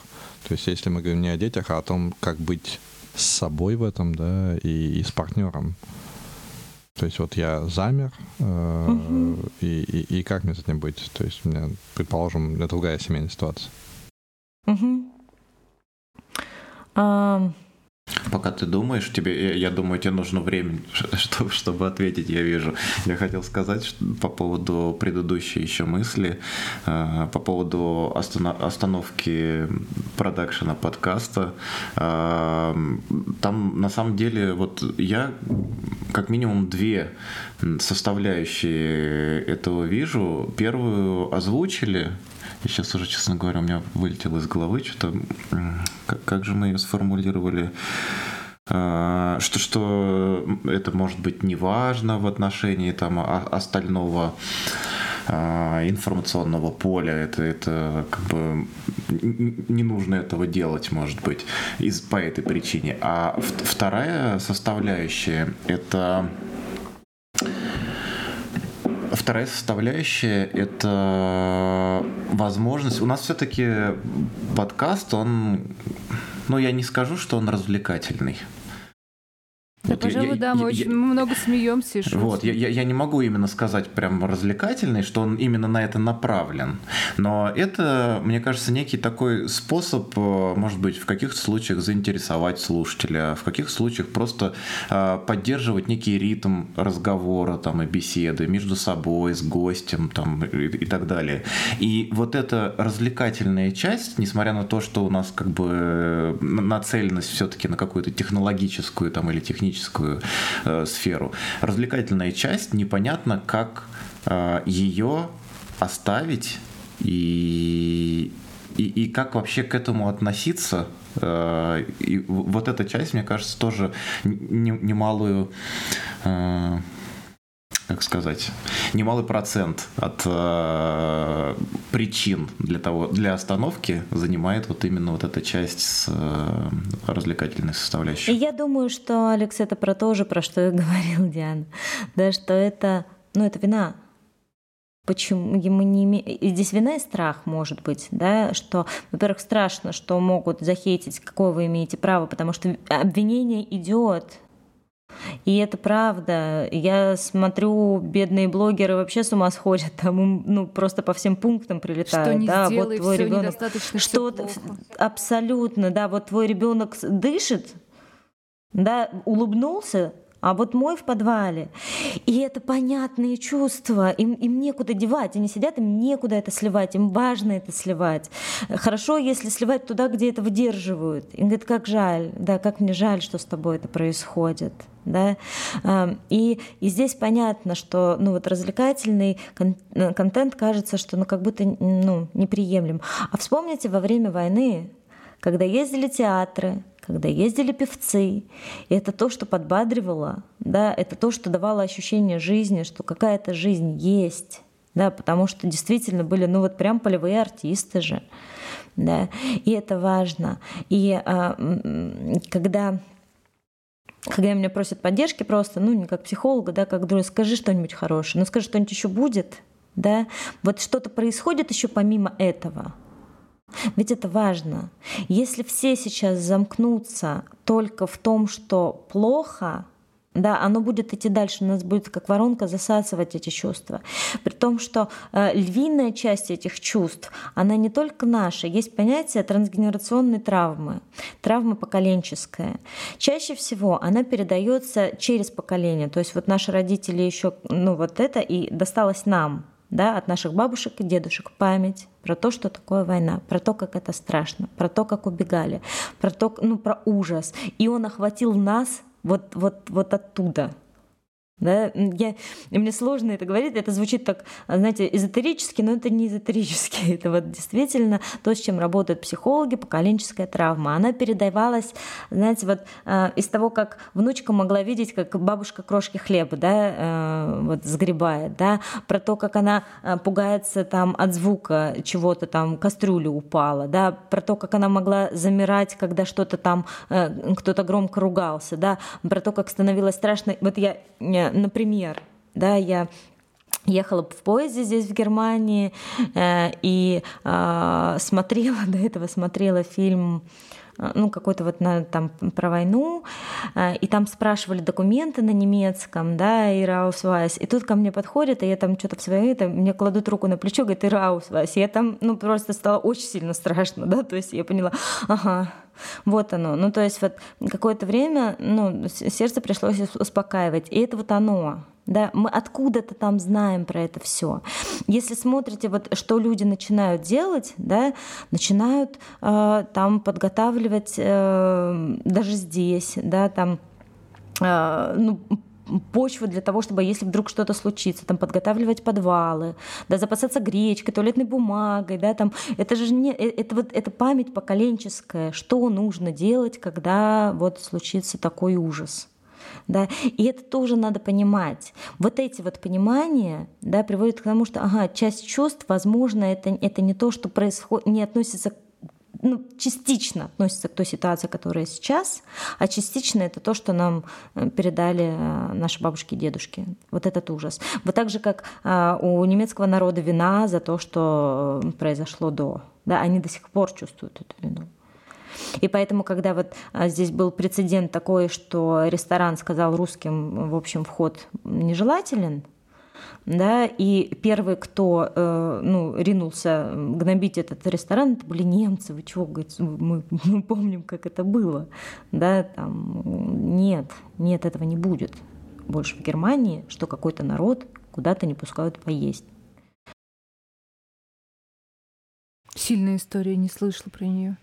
то есть если мы говорим не о детях, а о том, как быть с собой в этом, да, и, и с партнером. То есть вот я замер, э, угу. и, и, и как мне с этим быть? То есть у меня, предположим, это другая семейная ситуация. Угу. А... Пока ты думаешь, тебе, я думаю, тебе нужно время, чтобы, чтобы ответить, я вижу. Я хотел сказать что, по поводу предыдущей еще мысли, э, по поводу останов, остановки продакшена подкаста. Э, там на самом деле вот я как минимум две составляющие этого вижу. Первую озвучили. И сейчас уже, честно говоря, у меня вылетело из головы что-то. Как, как же мы ее сформулировали? Что, что это может быть неважно в отношении там, остального информационного поля. Это, это как бы не нужно этого делать, может быть, из, по этой причине. А вторая составляющая — это... Вторая составляющая — это возможность... У нас все-таки подкаст, он... Ну, я не скажу, что он развлекательный. Да, вот, пожалуй, я, да, я, мы я, очень я, много смеемся и шутим. Вот, я, я, я не могу именно сказать прям развлекательный, что он именно на это направлен. Но это, мне кажется, некий такой способ, может быть, в каких-то случаях заинтересовать слушателя, в каких случаях просто э, поддерживать некий ритм разговора там, и беседы между собой, с гостем там, и, и так далее. И вот эта развлекательная часть, несмотря на то, что у нас как бы нацеленность все-таки на какую-то технологическую там, или техническую, сферу. Развлекательная часть, непонятно, как э, ее оставить и и как вообще к этому относиться. И вот эта часть, мне кажется, тоже немалую, как сказать, немалый процент от причин для того, для остановки занимает вот именно вот эта часть с развлекательной составляющей. И я думаю, что, Алекс, это про то же, про что и говорил Диана, да, что это, ну, это вина. Почему мы не имеем... Здесь вина и страх, может быть, да, что, во-первых, страшно, что могут захейтить, какое вы имеете право, потому что обвинение идет. И это правда. Я смотрю, бедные блогеры вообще с ума сходят, там им, ну, просто по всем пунктам прилетают. Что не да, сделай, вот твой все ребенок... недостаточно, что абсолютно, да, вот твой ребенок дышит, да, улыбнулся, а вот мой в подвале. И это понятные чувства, им, им некуда девать, они сидят, им некуда это сливать, им важно это сливать. Хорошо, если сливать туда, где это выдерживают. И говорят, как жаль, да, как мне жаль, что с тобой это происходит. Да? И, и здесь понятно, что ну, вот развлекательный кон- контент кажется, что ну, как будто ну, неприемлем. А вспомните во время войны, когда ездили театры, когда ездили певцы, и это то, что подбадривало, да, это то, что давало ощущение жизни, что какая-то жизнь есть, да, потому что действительно были, ну вот прям полевые артисты же, да, и это важно. И а, когда, когда меня просят поддержки просто, ну не как психолога, да, как друг, скажи что-нибудь хорошее, ну скажи, что-нибудь еще будет, да, вот что-то происходит еще помимо этого. Ведь это важно. Если все сейчас замкнутся только в том, что плохо, да, оно будет идти дальше, у нас будет как воронка засасывать эти чувства. При том, что э, львиная часть этих чувств, она не только наша. Есть понятие трансгенерационной травмы, травма поколенческая. Чаще всего она передается через поколение. То есть вот наши родители еще, ну вот это и досталось нам. Да, от наших бабушек и дедушек память про то, что такое война, про то, как это страшно, про то, как убегали, про то, ну, про ужас. И он охватил нас вот, вот, вот оттуда. Да? Я, мне сложно это говорить, это звучит так, знаете, эзотерически, но это не эзотерически. Это вот действительно то, с чем работают психологи, поколенческая травма. Она передавалась, знаете, вот э, из того, как внучка могла видеть, как бабушка крошки хлеба, да, э, вот сгребает, да, про то, как она пугается там от звука чего-то, там кастрюля упала, да, про то, как она могла замирать, когда что-то там э, кто-то громко ругался, да, про то, как становилось страшно. Вот я Например, да, я ехала в поезде здесь, в Германии, э, и э, смотрела, до этого смотрела фильм, э, ну, какой-то вот на, там про войну, э, и там спрашивали документы на немецком, да, и Rausweis, и тут ко мне подходят, и я там что-то в своей, там, мне кладут руку на плечо, говорят, и Rausweis, я там, ну, просто стало очень сильно страшно, да, то есть я поняла, ага, вот оно. Ну, то есть вот какое-то время ну, сердце пришлось успокаивать. И это вот оно. Да? Мы откуда-то там знаем про это все. Если смотрите, вот, что люди начинают делать, да, начинают э, там подготавливать э, даже здесь, да, там, э, ну, почву для того, чтобы, если вдруг что-то случится, там, подготавливать подвалы, да, запасаться гречкой, туалетной бумагой, да, там, это же не, это вот, это память поколенческая, что нужно делать, когда вот случится такой ужас, да, и это тоже надо понимать. Вот эти вот понимания, да, приводят к тому, что, ага, часть чувств, возможно, это, это не то, что происходит, не относится к Ну, частично относится к той ситуации, которая сейчас, а частично это то, что нам передали наши бабушки и дедушки. Вот этот ужас. Вот так же, как у немецкого народа вина за то, что произошло до. Да, они до сих пор чувствуют эту вину. И поэтому, когда вот здесь был прецедент такой, что ресторан сказал русским, в общем, вход нежелателен, да, и первый, кто э, ну, ринулся гнобить этот ресторан, это были немцы. Вы чего, говорит, мы, мы помним, как это было. Да, там, нет, нет, этого не будет больше в Германии, что какой-то народ куда-то не пускают поесть. Сильная история, не слышала про нее.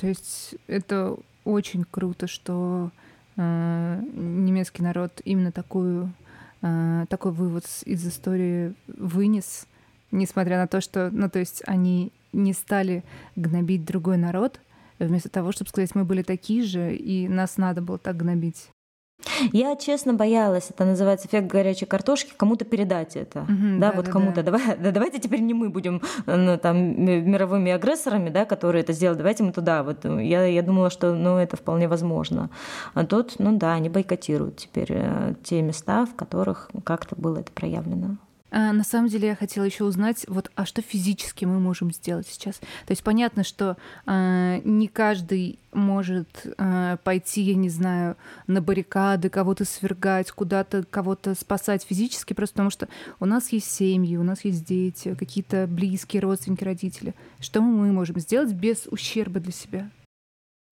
То есть это очень круто, что э, немецкий народ именно такую... такой вывод из истории вынес, несмотря на то, что, ну, то есть они не стали гнобить другой народ, вместо того, чтобы сказать, мы были такие же, и нас надо было так гнобить. Я, честно, боялась, это называется эффект горячей картошки, кому-то передать это, mm-hmm, да, да, вот да, кому-то, да. Давай, да, давайте теперь не мы будем ну, там, мировыми агрессорами, да, которые это сделали, давайте мы туда, вот, я, я думала, что, ну, это вполне возможно, а тут, ну да, они бойкотируют теперь те места, в которых как-то было это проявлено. А, на самом деле я хотела еще узнать, вот, а что физически мы можем сделать сейчас? То есть понятно, что а, не каждый может а, пойти, я не знаю, на баррикады, кого-то свергать, куда-то кого-то спасать физически, просто потому что у нас есть семьи, у нас есть дети, какие-то близкие родственники, родители. Что мы можем сделать без ущерба для себя?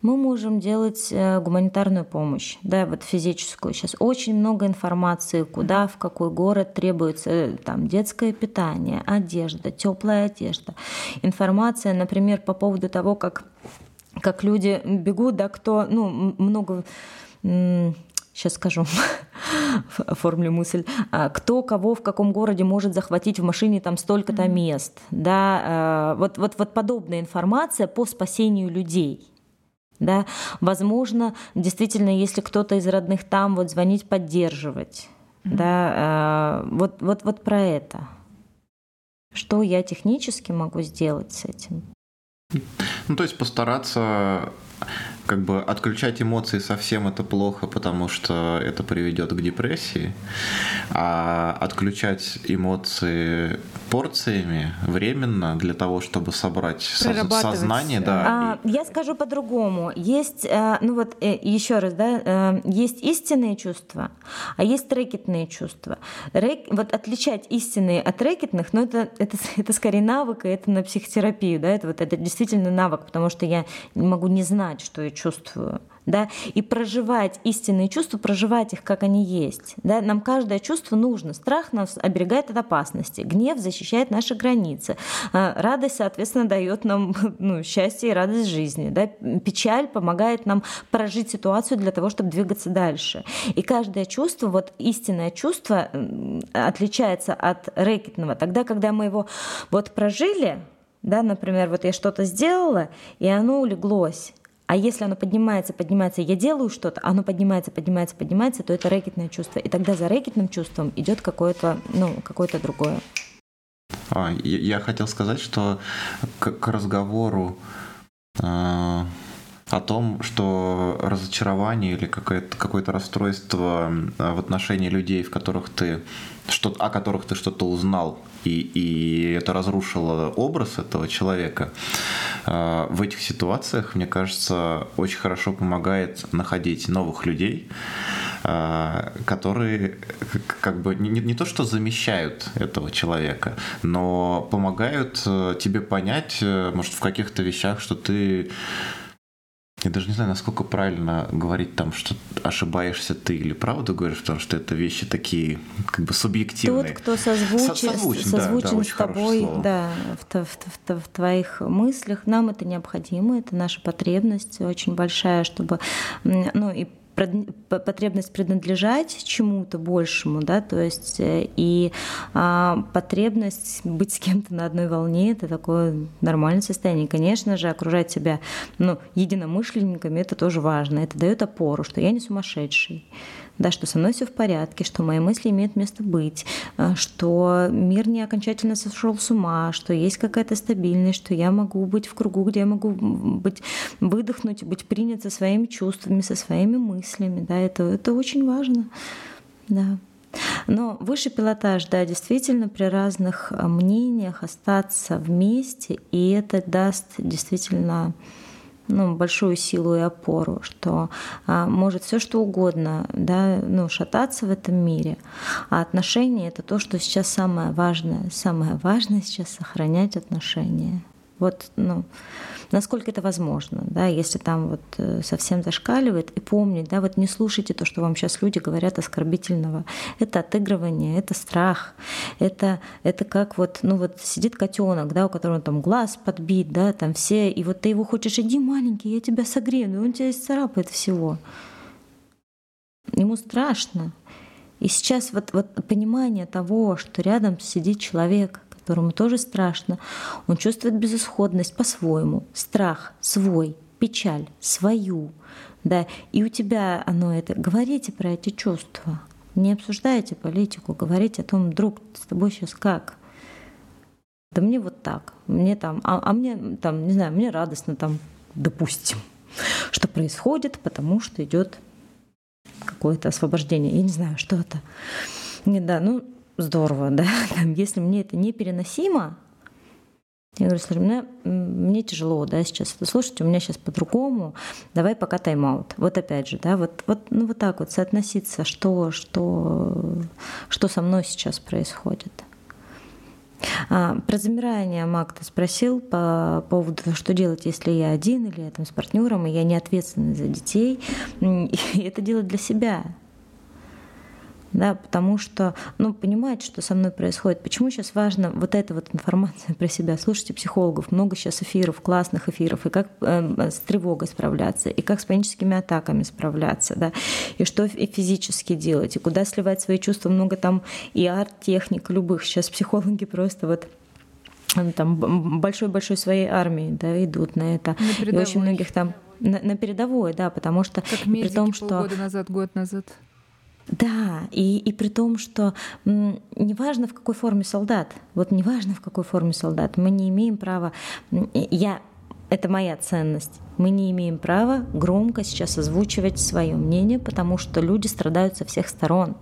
Мы можем делать гуманитарную помощь, да, вот физическую. Сейчас очень много информации, куда, в какой город требуется там детское питание, одежда, теплая одежда. Информация, например, по поводу того, как, как люди бегут, да, кто, ну, много... Сейчас скажу, оформлю мысль. Кто кого в каком городе может захватить в машине там столько-то mm-hmm. мест, да, вот, вот, вот подобная информация по спасению людей. Да, возможно, действительно, если кто-то из родных там, вот звонить, поддерживать, mm-hmm. да, э, вот, вот, вот про это. Что я технически могу сделать с этим? Ну, то есть постараться как бы отключать эмоции совсем это плохо, потому что это приведет к депрессии, а отключать эмоции порциями временно для того, чтобы собрать сознание. Да, а, и... Я скажу по-другому. Есть, ну вот еще раз, да, есть истинные чувства, а есть рэкетные чувства. Рэк... Вот отличать истинные от рэкетных, ну это, это, это скорее навык, и это на психотерапию, да, это, вот, это действительно навык, потому что я могу не знать, что я чувствую, да, и проживать истинные чувства, проживать их, как они есть, да, нам каждое чувство нужно, страх нас оберегает от опасности, гнев защищает наши границы, радость, соответственно, дает нам, ну, счастье и радость жизни, да, печаль помогает нам прожить ситуацию для того, чтобы двигаться дальше, и каждое чувство, вот истинное чувство отличается от рэкетного, тогда, когда мы его вот прожили, да, например, вот я что-то сделала, и оно улеглось. А если оно поднимается, поднимается, я делаю что-то, оно поднимается, поднимается, поднимается, то это рэкетное чувство. И тогда за рэкетным чувством идет какое-то, ну, какое-то другое. А, я, я хотел сказать, что к, к разговору э, о том, что разочарование или какое-то, какое-то расстройство в отношении людей, в которых ты, что, о которых ты что-то узнал, и, и это разрушило образ этого человека, в этих ситуациях, мне кажется, очень хорошо помогает находить новых людей, которые как бы не, не то что замещают этого человека, но помогают тебе понять, может, в каких-то вещах, что ты... Я даже не знаю, насколько правильно говорить там, что ошибаешься ты или правду говоришь, потому что это вещи такие как бы субъективные. Тот, кто созвучен, созвучен, созвучен да, да, с тобой, да, в, в, в, в твоих мыслях, нам это необходимо, это наша потребность очень большая, чтобы, ну и потребность принадлежать чему-то большему, да, то есть и а, потребность быть с кем-то на одной волне, это такое нормальное состояние. И, конечно же, окружать себя, ну, единомышленниками, это тоже важно, это дает опору, что я не сумасшедший, да, что со мной все в порядке, что мои мысли имеют место быть, что мир не окончательно сошел с ума, что есть какая-то стабильность, что я могу быть в кругу, где я могу быть, выдохнуть, быть принят со своими чувствами, со своими мыслями. Да, это, это очень важно. Да. Но высший пилотаж, да, действительно, при разных мнениях остаться вместе, и это даст действительно... ну, большую силу и опору, что а, может все что угодно, да, ну, шататься в этом мире. А отношения — это то, что сейчас самое важное. Самое важное сейчас — сохранять отношения. Вот, ну, насколько это возможно, да, если там вот совсем зашкаливает, и помнить, да, вот не слушайте то, что вам сейчас люди говорят оскорбительного. Это отыгрывание, это страх, это, это как вот, ну вот сидит котенок, да, у которого там глаз подбит, да, там все, и вот ты его хочешь, иди, маленький, я тебя согрею, но он тебя исцарапает всего. Ему страшно. И сейчас вот, вот понимание того, что рядом сидит человек, которому тоже страшно. Он чувствует безысходность по-своему, страх свой, печаль свою. Да. И у тебя оно это. Говорите про эти чувства. Не обсуждайте политику, говорите о том, друг, с тобой сейчас как? Да мне вот так, мне там, а, а мне там, не знаю, мне радостно там, допустим, что происходит, потому что идет какое-то освобождение, я не знаю, что это. Не, да, ну здорово, да. Если мне это непереносимо, я говорю, слушай, мне, мне тяжело, да, сейчас это слушать, у меня сейчас по-другому, давай пока тайм-аут. Вот опять же, да, вот, вот, ну, вот так вот соотноситься, что, что, что со мной сейчас происходит. А, про замирание Мак ты спросил по поводу, что делать, если я один или я там с партнером, и я не ответственна за детей, и это делать для себя. Да, потому что, ну, понимать, что со мной происходит. Почему сейчас важно вот эта вот информация про себя? Слушайте психологов, много сейчас эфиров, классных эфиров, и как э, с тревогой справляться, и как с паническими атаками справляться, да, и что и физически делать, и куда сливать свои чувства. Много там и арт-техник любых. Сейчас психологи просто вот там большой-большой своей армией, да, идут на это. И очень многих там на, на передовой, да, потому что... Как медики при том, что... полгода назад, год назад... Да, и, и при том, что м, неважно, в какой форме солдат, вот неважно, в какой форме солдат, мы не имеем права, я, это моя ценность, мы не имеем права громко сейчас озвучивать свое мнение, потому что люди страдают со всех сторон.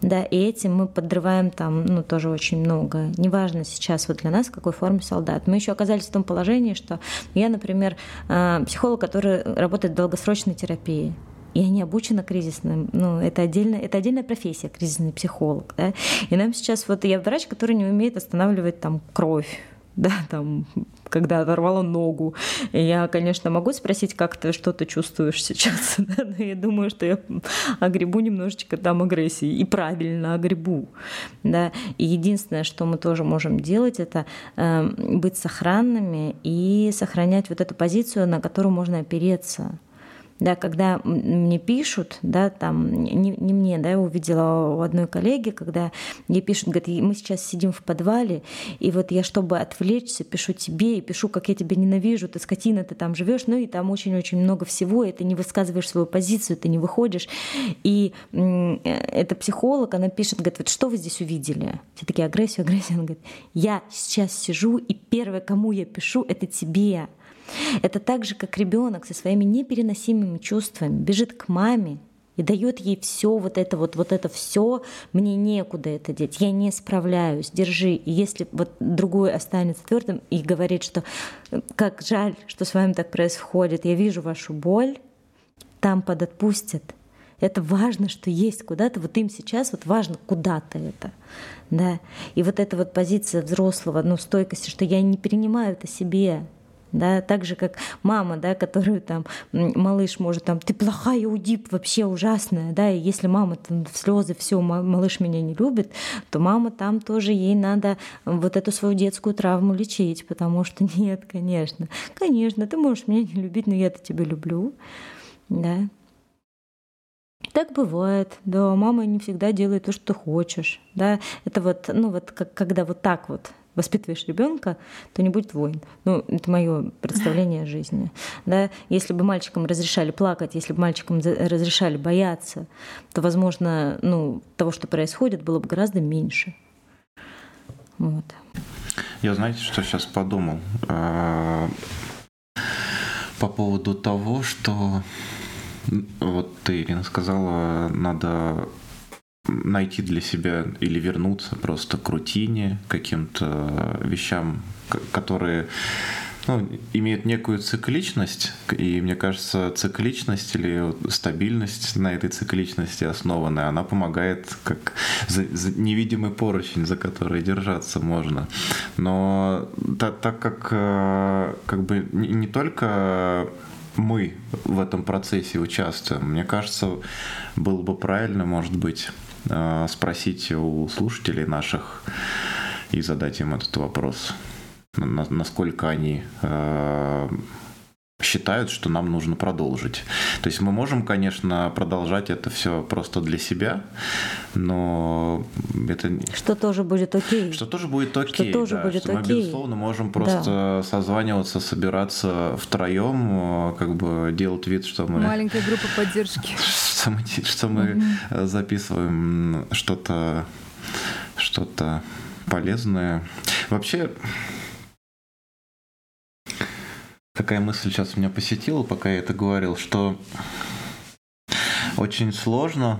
Да, и этим мы подрываем там, ну, тоже очень много. Неважно сейчас вот для нас, в какой форме солдат. Мы еще оказались в том положении, что я, например, психолог, который работает в долгосрочной терапии. Я не обучена кризисным, ну, это, отдельно, это отдельная профессия, кризисный психолог, да, и нам сейчас, вот я врач, который не умеет останавливать там кровь, да, там, когда оторвала ногу, и я, конечно, могу спросить, как ты, что ты чувствуешь сейчас, да? Но я думаю, что я огребу немножечко там агрессии, и правильно огребу, да, и единственное, что мы тоже можем делать, это э, быть сохранными и сохранять вот эту позицию, на которую можно опереться. Да, когда мне пишут, да, там, не, не мне, да, я увидела у одной коллеги, когда ей пишут, говорят, мы сейчас сидим в подвале, и вот я, чтобы отвлечься, пишу тебе, и пишу, как я тебя ненавижу, ты скотина, ты там живешь, ну и там очень-очень много всего, и ты не высказываешь свою позицию, ты не выходишь. И м- эта психолог, она пишет, говорит, вот что вы здесь увидели? Все такие, агрессия, агрессия. Она говорит, я сейчас сижу, и первое, кому я пишу, это тебе. Это так же, как ребенок со своими непереносимыми чувствами бежит к маме и дает ей все вот это вот, вот это все, мне некуда это деть, я не справляюсь, держи. И если вот другой останется твердым и говорит, что как жаль, что с вами так происходит, я вижу вашу боль, там подотпустят. Это важно, что есть куда-то, вот им сейчас вот важно куда-то это. Да? И вот эта вот позиция взрослого, ну, стойкости, что я не перенимаю это себе. Да, так же, как мама, да, которую там малыш может там, ты плохая, уйди, вообще ужасная, да, и если мама там в слезы, все, малыш меня не любит, то мама там тоже, ей надо вот эту свою детскую травму лечить, потому что нет, конечно, конечно, ты можешь меня не любить, но я-то тебя люблю, да. Так бывает, да, мама не всегда делает то, что ты хочешь, да, это вот, ну вот, как, когда вот так вот воспитываешь ребенка, то не будет войн. Ну, это мое представление о жизни. Да? Если бы мальчикам разрешали плакать, если бы мальчикам разрешали бояться, то, возможно, ну, того, что происходит, было бы гораздо меньше. Вот. Я, знаете, что сейчас подумал? По поводу того, что... Вот ты, Ирина, сказала, надо... найти для себя или вернуться просто к рутине, к каким-то вещам, которые, ну, имеют некую цикличность, и, мне кажется, цикличность или стабильность на этой цикличности основанная, она помогает как за, за невидимый поручень, за который держаться можно. Но да, так как, как бы, не, не только... мы в этом процессе участвуем. Мне кажется, было бы правильно, может быть, спросить у слушателей наших и задать им этот вопрос. Насколько они считают, что нам нужно продолжить. То есть мы можем, конечно, продолжать это все просто для себя, но это... Что тоже будет окей. Что тоже будет окей, что тоже да. Будет что окей. Мы, безусловно, можем просто да. созваниваться, собираться втроем, как бы делать вид, что мы... Маленькая группа поддержки. Что мы, что мы угу. записываем что-то, что-то полезное. Вообще... Какая мысль сейчас меня посетила, пока я это говорил, что очень сложно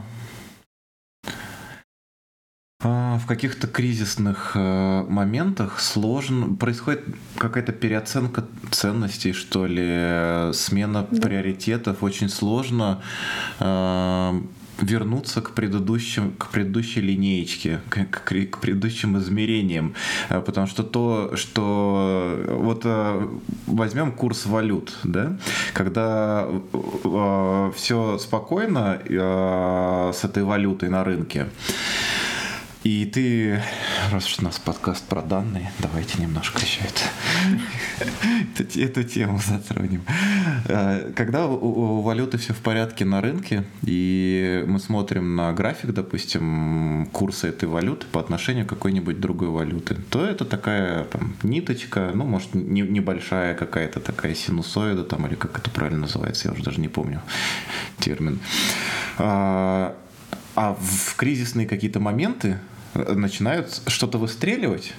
в каких-то кризисных моментах сложно, происходит какая-то переоценка ценностей, что ли, смена да. приоритетов. Очень сложно вернуться к предыдущим, к предыдущей линеечке, к, к, к предыдущим измерениям, потому что то, что вот возьмем курс валют, да, когда э, все спокойно э, с этой валютой на рынке, и ты, раз уж у нас подкаст про данные, давайте немножко еще это, эту тему затронем. Когда у, у валюты все в порядке на рынке, и мы смотрим на график, допустим, курса этой валюты по отношению к какой-нибудь другой валюте, то это такая там, ниточка, ну, может, не, небольшая какая-то такая синусоида, там, или как это правильно называется, я уже даже не помню термин. А в кризисные какие-то моменты начинают что-то выстреливать.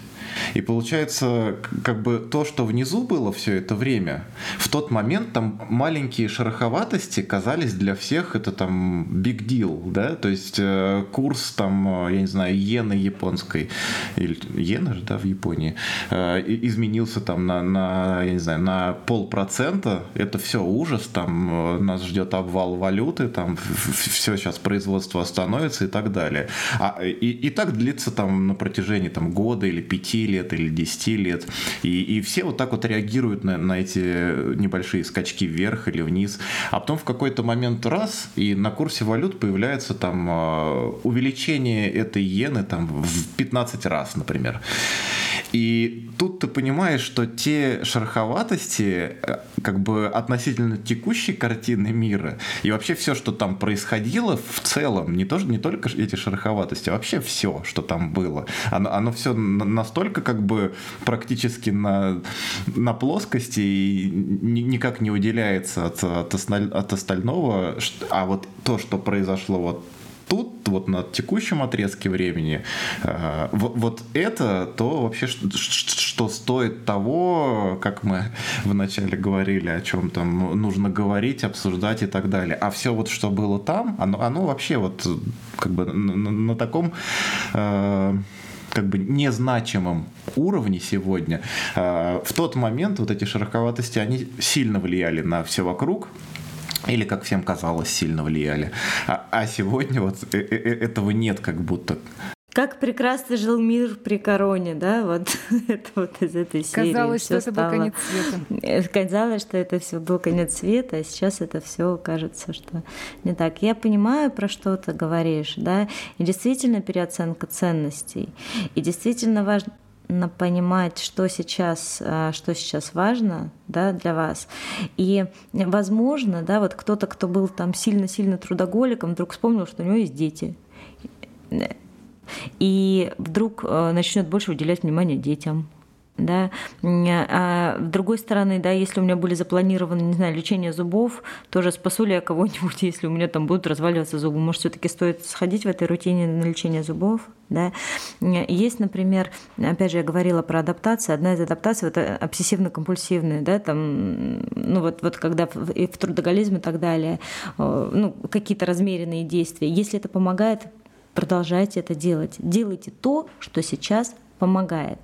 И получается, как бы то, что внизу было все это время, в тот момент там маленькие шероховатости казались для всех это там big deal, да, то есть э, курс там, я не знаю, иены японской, или иена же, да, в Японии, э, изменился там на, на, я не знаю, на полпроцента, это все ужас, там нас ждет обвал валюты, там все сейчас производство остановится и так далее. А, и, и так длится там на протяжении там, года или пяти лет или десяти лет. И, и все вот так вот реагируют на, на эти небольшие скачки вверх или вниз. А потом в какой-то момент раз, и на курсе валют появляется там увеличение этой иены там, в пятнадцать раз, например. И тут ты понимаешь, что те шероховатости как бы относительно текущей картины мира и вообще все, что там происходило в целом, не, то, не только эти шероховатости, а вообще все, что там было, оно, оно все настолько как бы практически на, на плоскости и ни, никак не уделяется от, от, основ, от остального, а вот то, что произошло вот тут, вот на текущем отрезке времени, вот это то вообще, что стоит того, как мы вначале говорили, о чем там нужно говорить, обсуждать и так далее. А все вот, что было там, оно, оно вообще вот как бы на, на таком... Э- как бы незначимом уровне сегодня, в тот момент вот эти шероховатости, они сильно влияли на все вокруг, или, как всем казалось, сильно влияли. А, а сегодня вот этого нет как будто. Как прекрасно жил мир при короне, да, вот это вот из этой серии. Казалось, что это был конец света. Казалось, что это все был конец света, а сейчас это все кажется, что не так. Я понимаю, про что ты говоришь, да, и действительно переоценка ценностей, и действительно важно понимать, что сейчас, что сейчас важно, да, для вас. И, возможно, да, вот кто-то, кто был там сильно-сильно трудоголиком, вдруг вспомнил, что у него есть дети. И вдруг начнет больше уделять внимание детям. Да. А с другой стороны, да, если у меня были запланированы, не знаю, лечение зубов, тоже спасу ли я кого-нибудь, если у меня там будут разваливаться зубы? Может, все-таки стоит сходить в этой рутине на лечение зубов? Да? Есть, например, опять же, я говорила про адаптацию. Одна из адаптаций вот, обсессивно-компульсивная, да, там, ну, вот, вот когда в, и в трудоголизм и так далее, ну, какие-то размеренные действия. Если это помогает, продолжайте это делать. Делайте то, что сейчас помогает.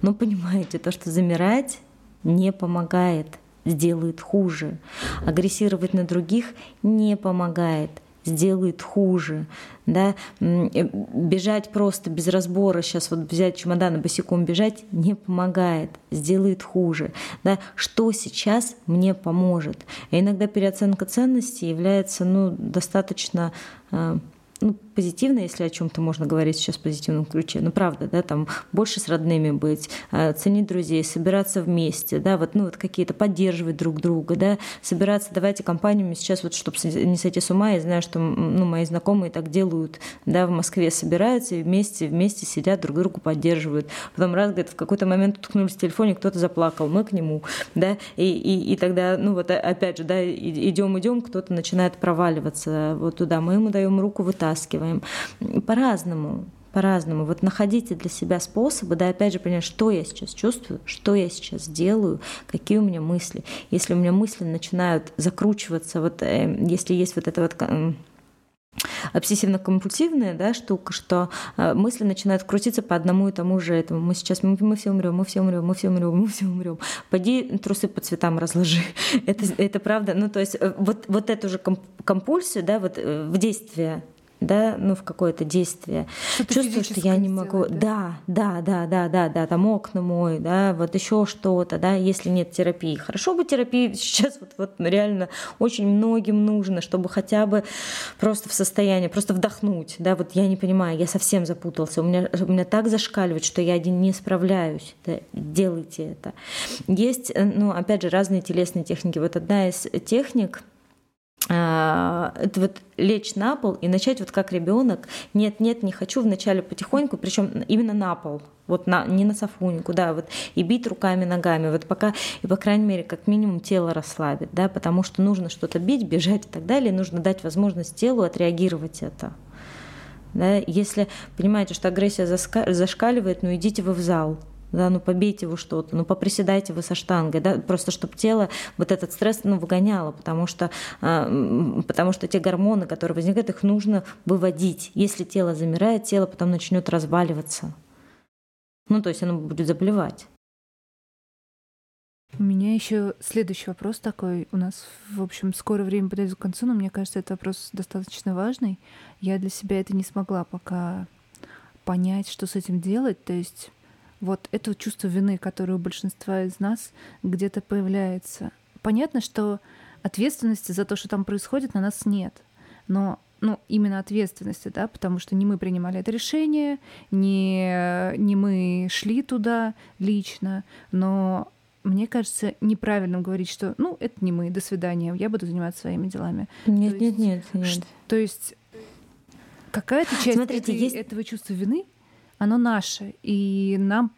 Но понимаете, то, что замирать, не помогает, сделает хуже. Агрессировать на других не помогает, сделает хуже. Да? Бежать просто без разбора, сейчас вот взять чемодан и босиком бежать, не помогает, сделает хуже. Да? Что сейчас мне поможет? А иногда переоценка ценностей является ну, достаточно... ну, позитивно, если о чем-то можно говорить сейчас в позитивном ключе, ну, правда, да, там, больше с родными быть, ценить друзей, собираться вместе, да, вот, ну, вот какие-то, поддерживать друг друга, да, собираться, давайте компаниями сейчас, вот, чтобы не сойти с ума, я знаю, что, ну, мои знакомые так делают, да, в Москве собираются и вместе, вместе сидят, друг другу поддерживают, потом раз, говорит, в какой-то момент уткнулись в телефоне, кто-то заплакал, мы к нему, да, и, и, и тогда, ну, вот, опять же, да, идем-идем, кто-то начинает проваливаться вот туда, мы ему даем руку, вытаскиваем, По-разному, по-разному. Вот находите для себя способы, да, опять же, понять, что я сейчас чувствую, что я сейчас делаю, какие у меня мысли. Если у меня мысли начинают закручиваться, вот э, если есть вот это вот... Э, обсессивно-компульсивная, да, штука, что мысли начинают крутиться по одному и тому же этому. Мы сейчас, мы, мы все умрем, мы все умрем, мы все умрем, мы все умрем. Пойди трусы по цветам разложи. это, это правда. Ну, то есть вот, вот эту же компульсию, да, вот в действие, да, ну, в какое-то действие. Что-то чувствую, что я не могу. Да, да, да, да, да, да, там окна мой, да, вот еще что-то, да, если нет терапии. Хорошо бы терапии сейчас вот, вот реально очень многим нужно, чтобы хотя бы просто в состоянии, просто вдохнуть, да, вот я не понимаю, я совсем запутался, у меня, у меня так зашкаливает, что я один не справляюсь, да, делайте это. Есть, ну, опять же, разные телесные техники. Вот одна из техник, это вот лечь на пол и начать вот как ребенок. Нет, нет, не хочу. Вначале потихоньку, причем именно на пол, вот на, не на софу никуда, вот и бить руками, ногами, вот пока и по крайней мере как минимум тело расслабит, да, потому что нужно что-то бить, бежать и так далее, нужно дать возможность телу отреагировать это. Да, если понимаете, что агрессия зашкаливает, ну идите вы в зал. Да, ну побейте вы что-то, ну поприседайте вы со штангой, да, просто чтобы тело вот этот стресс, ну, выгоняло, потому что, э, потому что те гормоны, которые возникают, их нужно выводить. Если тело замирает, тело потом начнет разваливаться. Ну, то есть оно будет заблевать. У меня еще следующий вопрос такой. У нас, в общем, скоро время подойдет к концу, но мне кажется, этот вопрос достаточно важный. Я для себя это не смогла пока понять, что с этим делать, то есть... Вот это чувство вины, которое у большинства из нас где-то появляется. Понятно, что ответственности за то, что там происходит, на нас нет. Но ну, именно ответственности, да, потому что не мы принимали это решение, не, не мы шли туда лично. Но мне кажется неправильным говорить, что ну, это не мы, до свидания, я буду заниматься своими делами. Нет, то нет, есть, нет, нет. То есть какая-то часть Смотрите, этой, есть... этого чувства вины, оно наше, и нам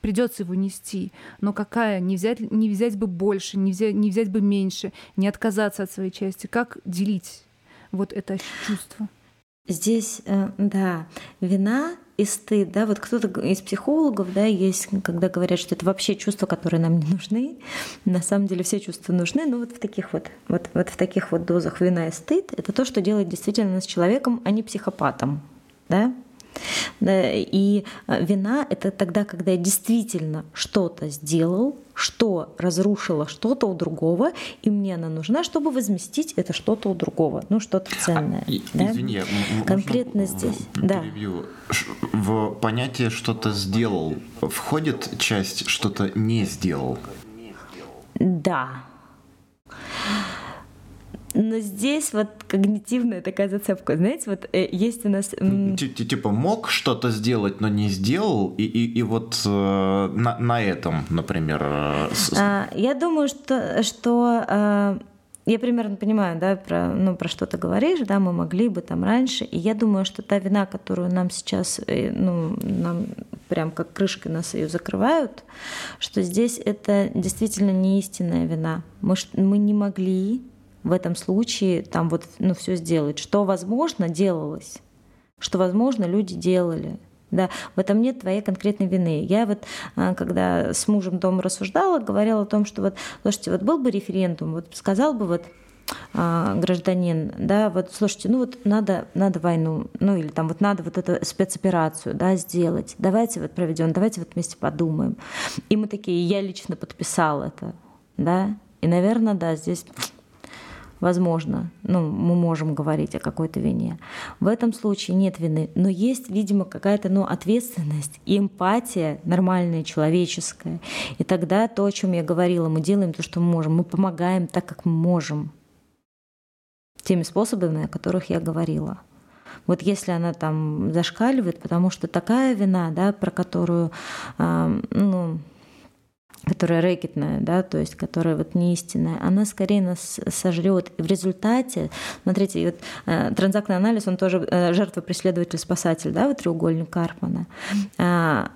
придется его нести. Но какая? Не взять, не взять бы больше, не взять, не взять бы меньше, не отказаться от своей части. Как делить вот это чувство? Здесь, да, вина и стыд, да, вот кто-то из психологов, да, есть, когда говорят, что это вообще чувства, которые нам не нужны. На самом деле все чувства нужны, но вот в таких вот, вот, вот в таких вот дозах вина и стыд — это то, что делает действительно нас человеком, а не психопатом, да. И вина — это тогда, когда я действительно что-то сделал, что разрушило что-то у другого, и мне она нужна, чтобы возместить это что-то у другого, ну, что-то ценное. А, да? Извини, конкретно здесь. В, да. В понятие «что-то сделал» входит часть «что-то не сделал»? Да. Но здесь вот когнитивная такая зацепка. Знаете, вот есть у нас... Типа мог что-то сделать, но не сделал, и, и, и вот э, на, на этом, например... Э, с... а, я думаю, что... что э... Я примерно понимаю, да, про, ну, про что ты говоришь, да, мы могли бы там раньше. И я думаю, что та вина, которую нам сейчас, ну, нам прям как крышкой нас ее закрывают, что здесь это действительно не истинная вина. Мы, мы не могли... в этом случае там вот, ну, все сделать. Что возможно, делалось. Что возможно, люди делали. Да, в этом нет твоей конкретной вины. Я вот, когда с мужем дома рассуждала, говорила о том, что вот, слушайте, вот был бы референдум, вот сказал бы вот гражданин, да, вот, слушайте, ну вот надо, надо войну, ну или там вот надо вот эту спецоперацию, да, сделать. Давайте вот проведем, давайте вот вместе подумаем. И мы такие, я лично подписал это, да, и, наверное, да, здесь... Возможно, ну, мы можем говорить о какой-то вине. В этом случае нет вины, но есть, видимо, какая-то, ну, ответственность и эмпатия нормальная, человеческая. И тогда то, о чем я говорила, мы делаем то, что мы можем, мы помогаем так, как мы можем, теми способами, о которых я говорила. Вот если она там зашкаливает, потому что такая вина, да, про которую, э, ну, которая рэкетная, да, то есть которая вот не истинная, она скорее нас сожрет. И в результате, смотрите, вот, э, транзактный анализ, он тоже э, жертва, преследователь, спасатель, да, вот треугольник Карпмана. Э,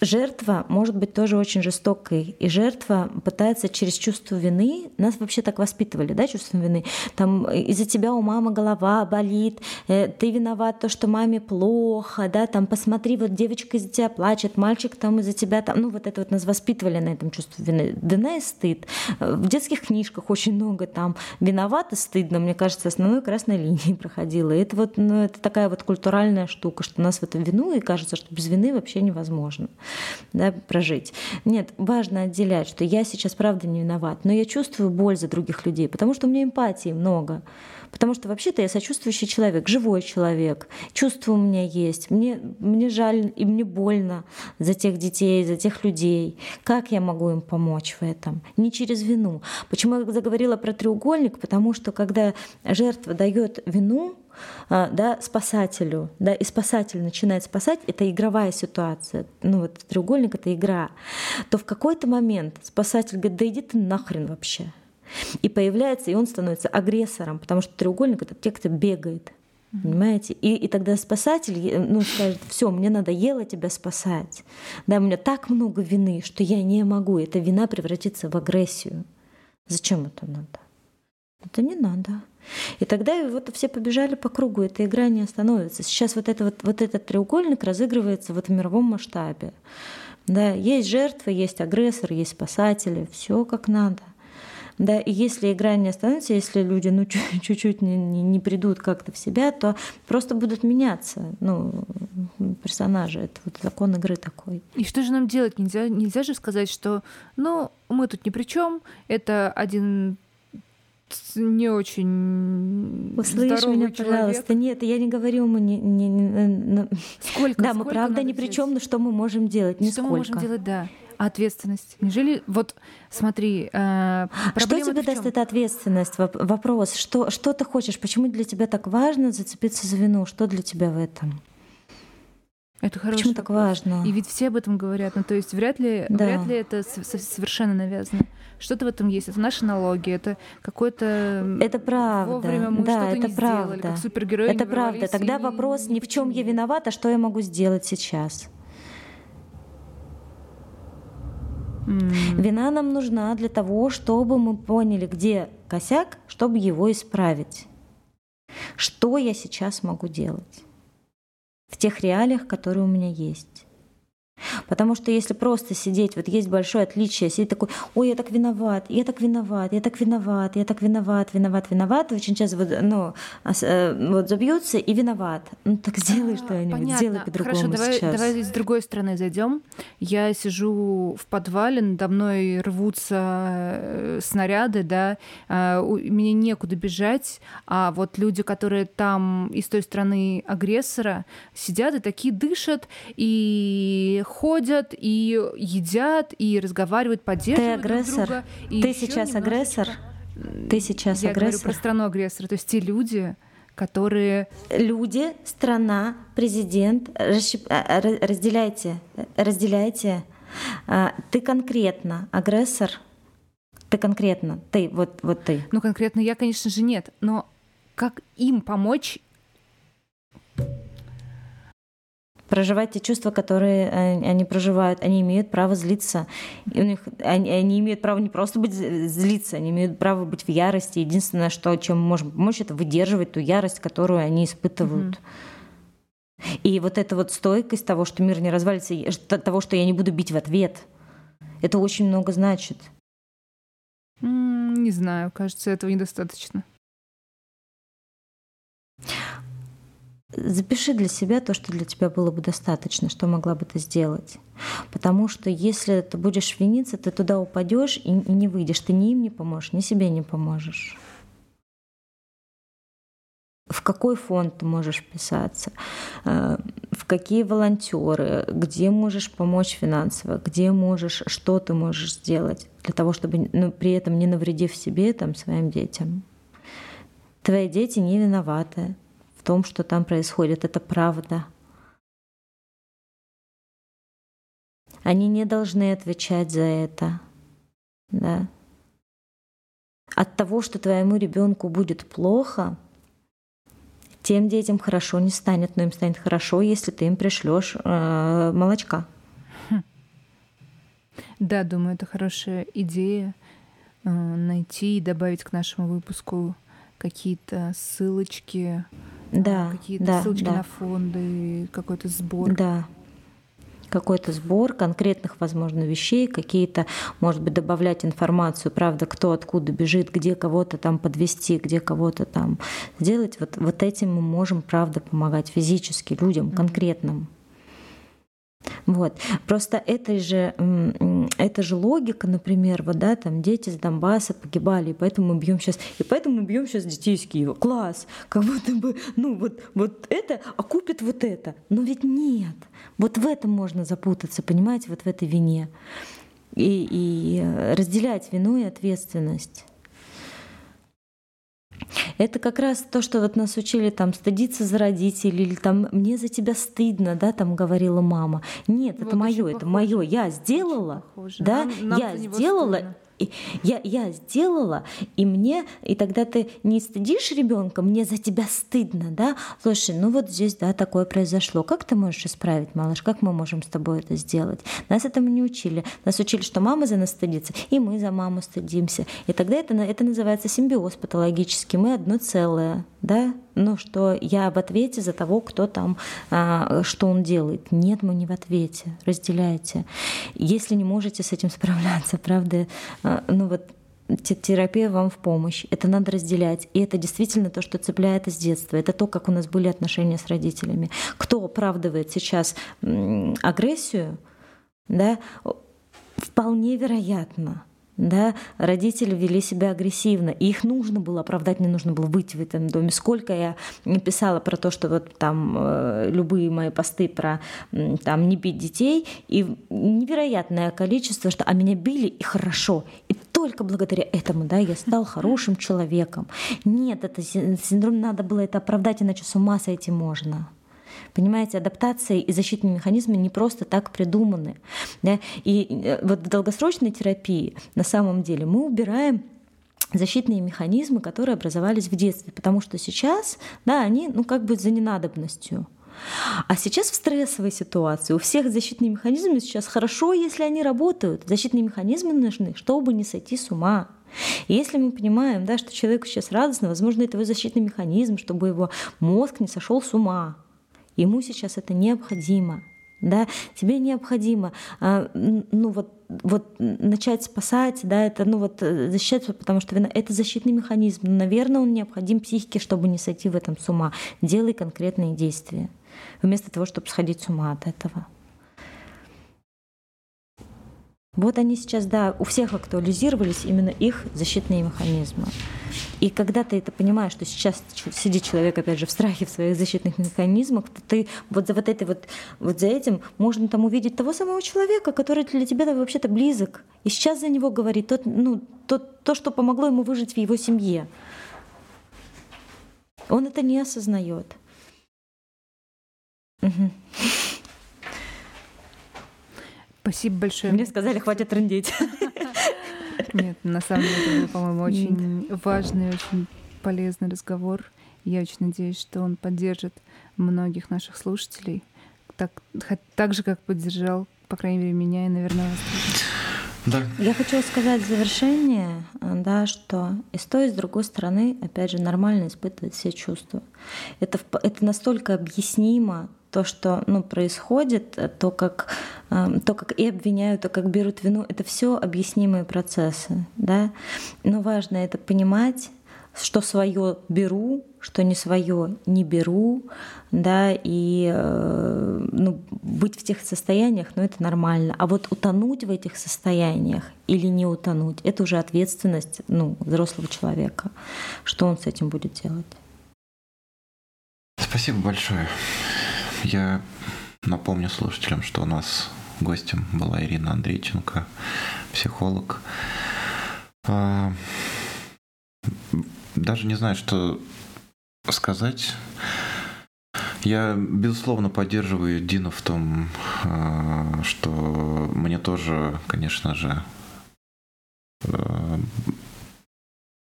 Жертва может быть тоже очень жестокой, и жертва пытается через чувство вины, нас вообще так воспитывали, да, чувством вины, там из-за тебя у мамы голова болит, э, ты виноват, то, что маме плохо, да, там посмотри, вот девочка из-за тебя плачет, мальчик там из-за тебя, там, ну вот это вот нас воспитывали на этом чувстве вины, вина и стыд. В детских книжках очень много там виноват и стыдно, мне кажется, основной красной линией проходила. И это вот, ну, это такая вот культуральная штука, что нас в эту вину, и кажется, что без вины вообще невозможно. Да, прожить. Нет, важно отделять, что я сейчас правда не виноват, но я чувствую боль за других людей, потому что у меня эмпатии много. Потому что вообще-то я сочувствующий человек, живой человек. Чувства у меня есть. Мне, мне жаль и мне больно за тех детей, за тех людей. Как я могу им помочь в этом? Не через вину. Почему я заговорила про треугольник? Потому что когда жертва дает вину, да, спасателю, да, и спасатель начинает спасать, это игровая ситуация, ну вот треугольник — это игра, то в какой-то момент спасатель говорит: да иди ты нахрен вообще. И появляется, и он становится агрессором, потому что треугольник — это те, кто бегает. Понимаете? И, и тогда спасатель, ну, скажет: все, мне надоело тебя спасать. Да, у меня так много вины, что я не могу. Эта вина превратится в агрессию. Зачем это надо? Это не надо. И тогда вот все побежали по кругу, эта игра не остановится. Сейчас вот, это, вот, вот этот треугольник разыгрывается вот в мировом масштабе. Да, есть жертва, есть агрессор, есть спасатели, все как надо. Да, и если игра не останется, если люди, ну, чуть-чуть не, не, не придут как-то в себя, то просто будут меняться, ну, персонажи. Это вот закон игры такой. И что же нам делать? Нельзя, нельзя же сказать, что, ну, мы тут ни при чем, это один... не очень здоровый. Услышь меня, человек. Пожалуйста. Нет, я не говорю, мы не... не, не сколько, да, сколько мы правда ни при чем, но что мы можем делать? Что нисколько. Мы можем делать, да. А ответственность? Неужели... Вот смотри, проблема в чем? Что тебе даст эта ответственность? Вопрос. Что, что ты хочешь? Почему для тебя так важно зацепиться за вину? Что для тебя в этом? Это хорошо. Почему так важно? И ведь все об этом говорят. Ну, то есть вряд ли, да. вряд ли это совершенно навязано. Что-то в этом есть. Это наша аналогия. Это какое-то... Это правда. Вовремя мы да, что-то это не правда. Сделали. Как супергерои это правда. Тогда вопрос не в чем я виновата, а что я могу сделать сейчас. Mm. Вина нам нужна для того, чтобы мы поняли, где косяк, чтобы его исправить. Что я сейчас могу делать? В тех реалиях, которые у меня есть. Потому что если просто сидеть, вот есть большое отличие, сидеть такой: ой, я так виноват, я так виноват, я так виноват, я так виноват, виноват, виноват, очень часто вот, ну, вот забьются и виноват. Ну так сделай что-нибудь, сделай по-другому. Хорошо, давай, сейчас. давай с другой стороны зайдем. Я сижу в подвале, надо мной рвутся снаряды, да, мне некуда бежать, а вот люди, которые там из той стороны агрессора, сидят и такие дышат, и ходят, и едят, и разговаривают, поддерживают друг друга. Ты агрессор. Ты сейчас агрессор. Ты сейчас агрессор. Я говорю про страну агрессора. То есть те люди, которые... Люди, страна, президент. Разделяйте. Разделяйте. Ты конкретно агрессор. Ты конкретно. Ты. Вот, вот ты. Ну, конкретно я, конечно же, нет. Но как им помочь... Проживать те чувства, которые они проживают, они имеют право злиться. И у них, они, они имеют право не просто быть злиться, они имеют право быть в ярости. Единственное, что, чем мы можем помочь, это выдерживать ту ярость, которую они испытывают. Mm-hmm. И вот эта вот стойкость того, что мир не развалится, того, что я не буду бить в ответ, это очень много значит. Mm, не знаю, кажется, этого недостаточно. Запиши для себя то, что для тебя было бы достаточно, что могла бы ты сделать. Потому что если ты будешь виниться, ты туда упадешь и, и не выйдешь. Ты ни им не поможешь, ни себе не поможешь. В какой фонд ты можешь вписаться, в какие волонтеры, где можешь помочь финансово, где можешь, что ты можешь сделать для того, чтобы, ну, при этом не навредив себе, там, своим детям. Твои дети не виноваты. том, что там происходит. Это правда. Они не должны отвечать за это. Да. От того, что твоему ребенку будет плохо, тем детям хорошо не станет, но им станет хорошо, если ты им пришлешь э, молочка. Да, думаю, это хорошая идея э, найти и добавить к нашему выпуску какие-то ссылочки, да, э, какие-то да, ссылочки да. на фонды, какой-то сбор. Да. Какой-то сбор конкретных, возможно, вещей, какие-то, может быть, добавлять информацию, правда, кто откуда бежит, где кого-то там подвести, где кого-то там сделать. Вот, вот этим мы можем, правда, помогать физически людям конкретным. Вот. Просто этой же, эта же логика, например, вот, да, там дети с Донбасса погибали, и поэтому мы бьем сейчас, и поэтому мы бьем сейчас детей из Киева. Класс! Как будто бы, ну, вот, вот это окупит вот это. Но ведь нет. Вот в этом можно запутаться, понимаете, вот в этой вине. И, и разделять вину и ответственность. Это как раз то, что вот нас учили там стыдиться за родителей, или там «мне за тебя стыдно», да, там говорила мама. Нет, вот это мое, это мое. Я сделала, да, нам, нам я сделала, и, я, я сделала, и мне, и тогда ты не стыдишь ребенка, мне за тебя стыдно, да. Слушай, ну вот здесь, да, такое произошло. Как ты можешь исправить, малыш? Как мы можем с тобой это сделать? Нас этому не учили. Нас учили, что мама за нас стыдится, и мы за маму стыдимся. И тогда это, это называется симбиоз патологический. Мы одно целое, да. Ну что я в ответе за того, кто там, а, что он делает. Нет, мы не в ответе. Разделяйте. Если не можете с этим справляться, правда, а, ну вот терапия вам в помощь. Это надо разделять. И это действительно то, что цепляет из детства. Это то, как у нас были отношения с родителями. Кто оправдывает сейчас агрессию, да, вполне вероятно. Да, родители вели себя агрессивно, и их нужно было оправдать, не нужно было выйти в этом доме. Сколько я писала про то, что вот там э, любые мои посты про там не бить детей, и невероятное количество, что а меня били, и хорошо, и только благодаря этому, да, я стал хорошим человеком. Нет, это синдром, надо было это оправдать, иначе с ума сойти можно. Понимаете, адаптации и защитные механизмы не просто так придуманы. Да? И вот в долгосрочной терапии на самом деле мы убираем защитные механизмы, которые образовались в детстве, потому что сейчас, да, они, ну, как бы за ненадобностью. А сейчас в стрессовой ситуации у всех защитные механизмы сейчас хорошо, если они работают. Защитные механизмы нужны, чтобы не сойти с ума. И если мы понимаем, да, что человеку сейчас радостно, возможно, это его защитный механизм, чтобы его мозг не сошел с ума. Ему сейчас это необходимо, да? Тебе необходимо, ну вот, вот начать спасать, да, это, ну вот защищать, потому что вина, это защитный механизм, но, наверное, он необходим психике, чтобы не сойти в этом с ума. Делай конкретные действия вместо того, чтобы сходить с ума от этого. Вот они сейчас, да, у всех актуализировались именно их защитные механизмы. И когда ты это понимаешь, что сейчас сидит человек, опять же, в страхе в своих защитных механизмах, то ты вот за, вот этой вот, вот за этим можно там увидеть того самого человека, который для тебя вообще-то близок. И сейчас за него говорит тот, ну, тот, то, что помогло ему выжить в его семье. Он это не осознает. Угу. Спасибо большое. Мне сказали, хватит трындеть. Нет, на самом деле, это был, по-моему, очень важный, очень полезный разговор. Я очень надеюсь, что он поддержит многих наших слушателей, так, так же, как поддержал, по крайней мере, меня и, наверное, вас тоже. Да. Я хочу сказать в завершение, да, что и с той, и с другой стороны, опять же, нормально испытывать все чувства. Это, это настолько объяснимо, то, что, ну, происходит, то как, э, то, как и обвиняют, то, как берут вину, это все объяснимые процессы, да? Но важно это понимать, что свое беру, что не свое не беру, да, и э, ну, быть в тех состояниях, ну, это нормально. А вот утонуть в этих состояниях или не утонуть, это уже ответственность, ну, взрослого человека, что он с этим будет делать. Спасибо большое. Я напомню слушателям, что у нас гостем была Ирина Андрейченко, психолог. Даже не знаю, что сказать. Я, безусловно, поддерживаю Дину в том, что мне тоже, конечно же,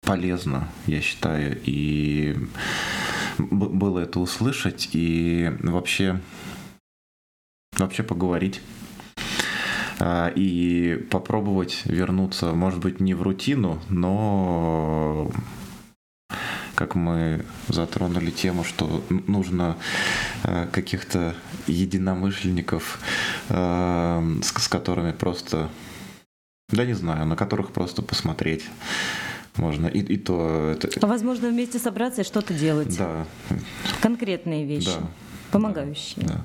полезно, я считаю, и было это услышать, и вообще, вообще поговорить. И попробовать вернуться, может быть, не в рутину, но как мы затронули тему, что нужно каких-то единомышленников, с которыми просто, да не знаю, на которых просто посмотреть можно. И, и то это... Возможно, вместе собраться и что-то делать. Да. Конкретные вещи, да. Помогающие. Да.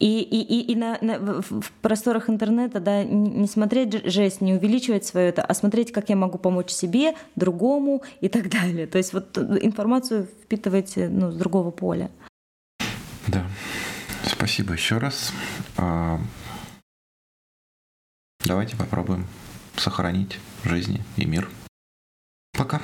И, и, и, и на, на, в просторах интернета, да, не смотреть жесть, не увеличивать свое это, а смотреть, как я могу помочь себе, другому и так далее. То есть вот информацию впитывайте, ну, с другого поля. Да. Спасибо еще раз. Давайте попробуем сохранить жизни и мир. Пока.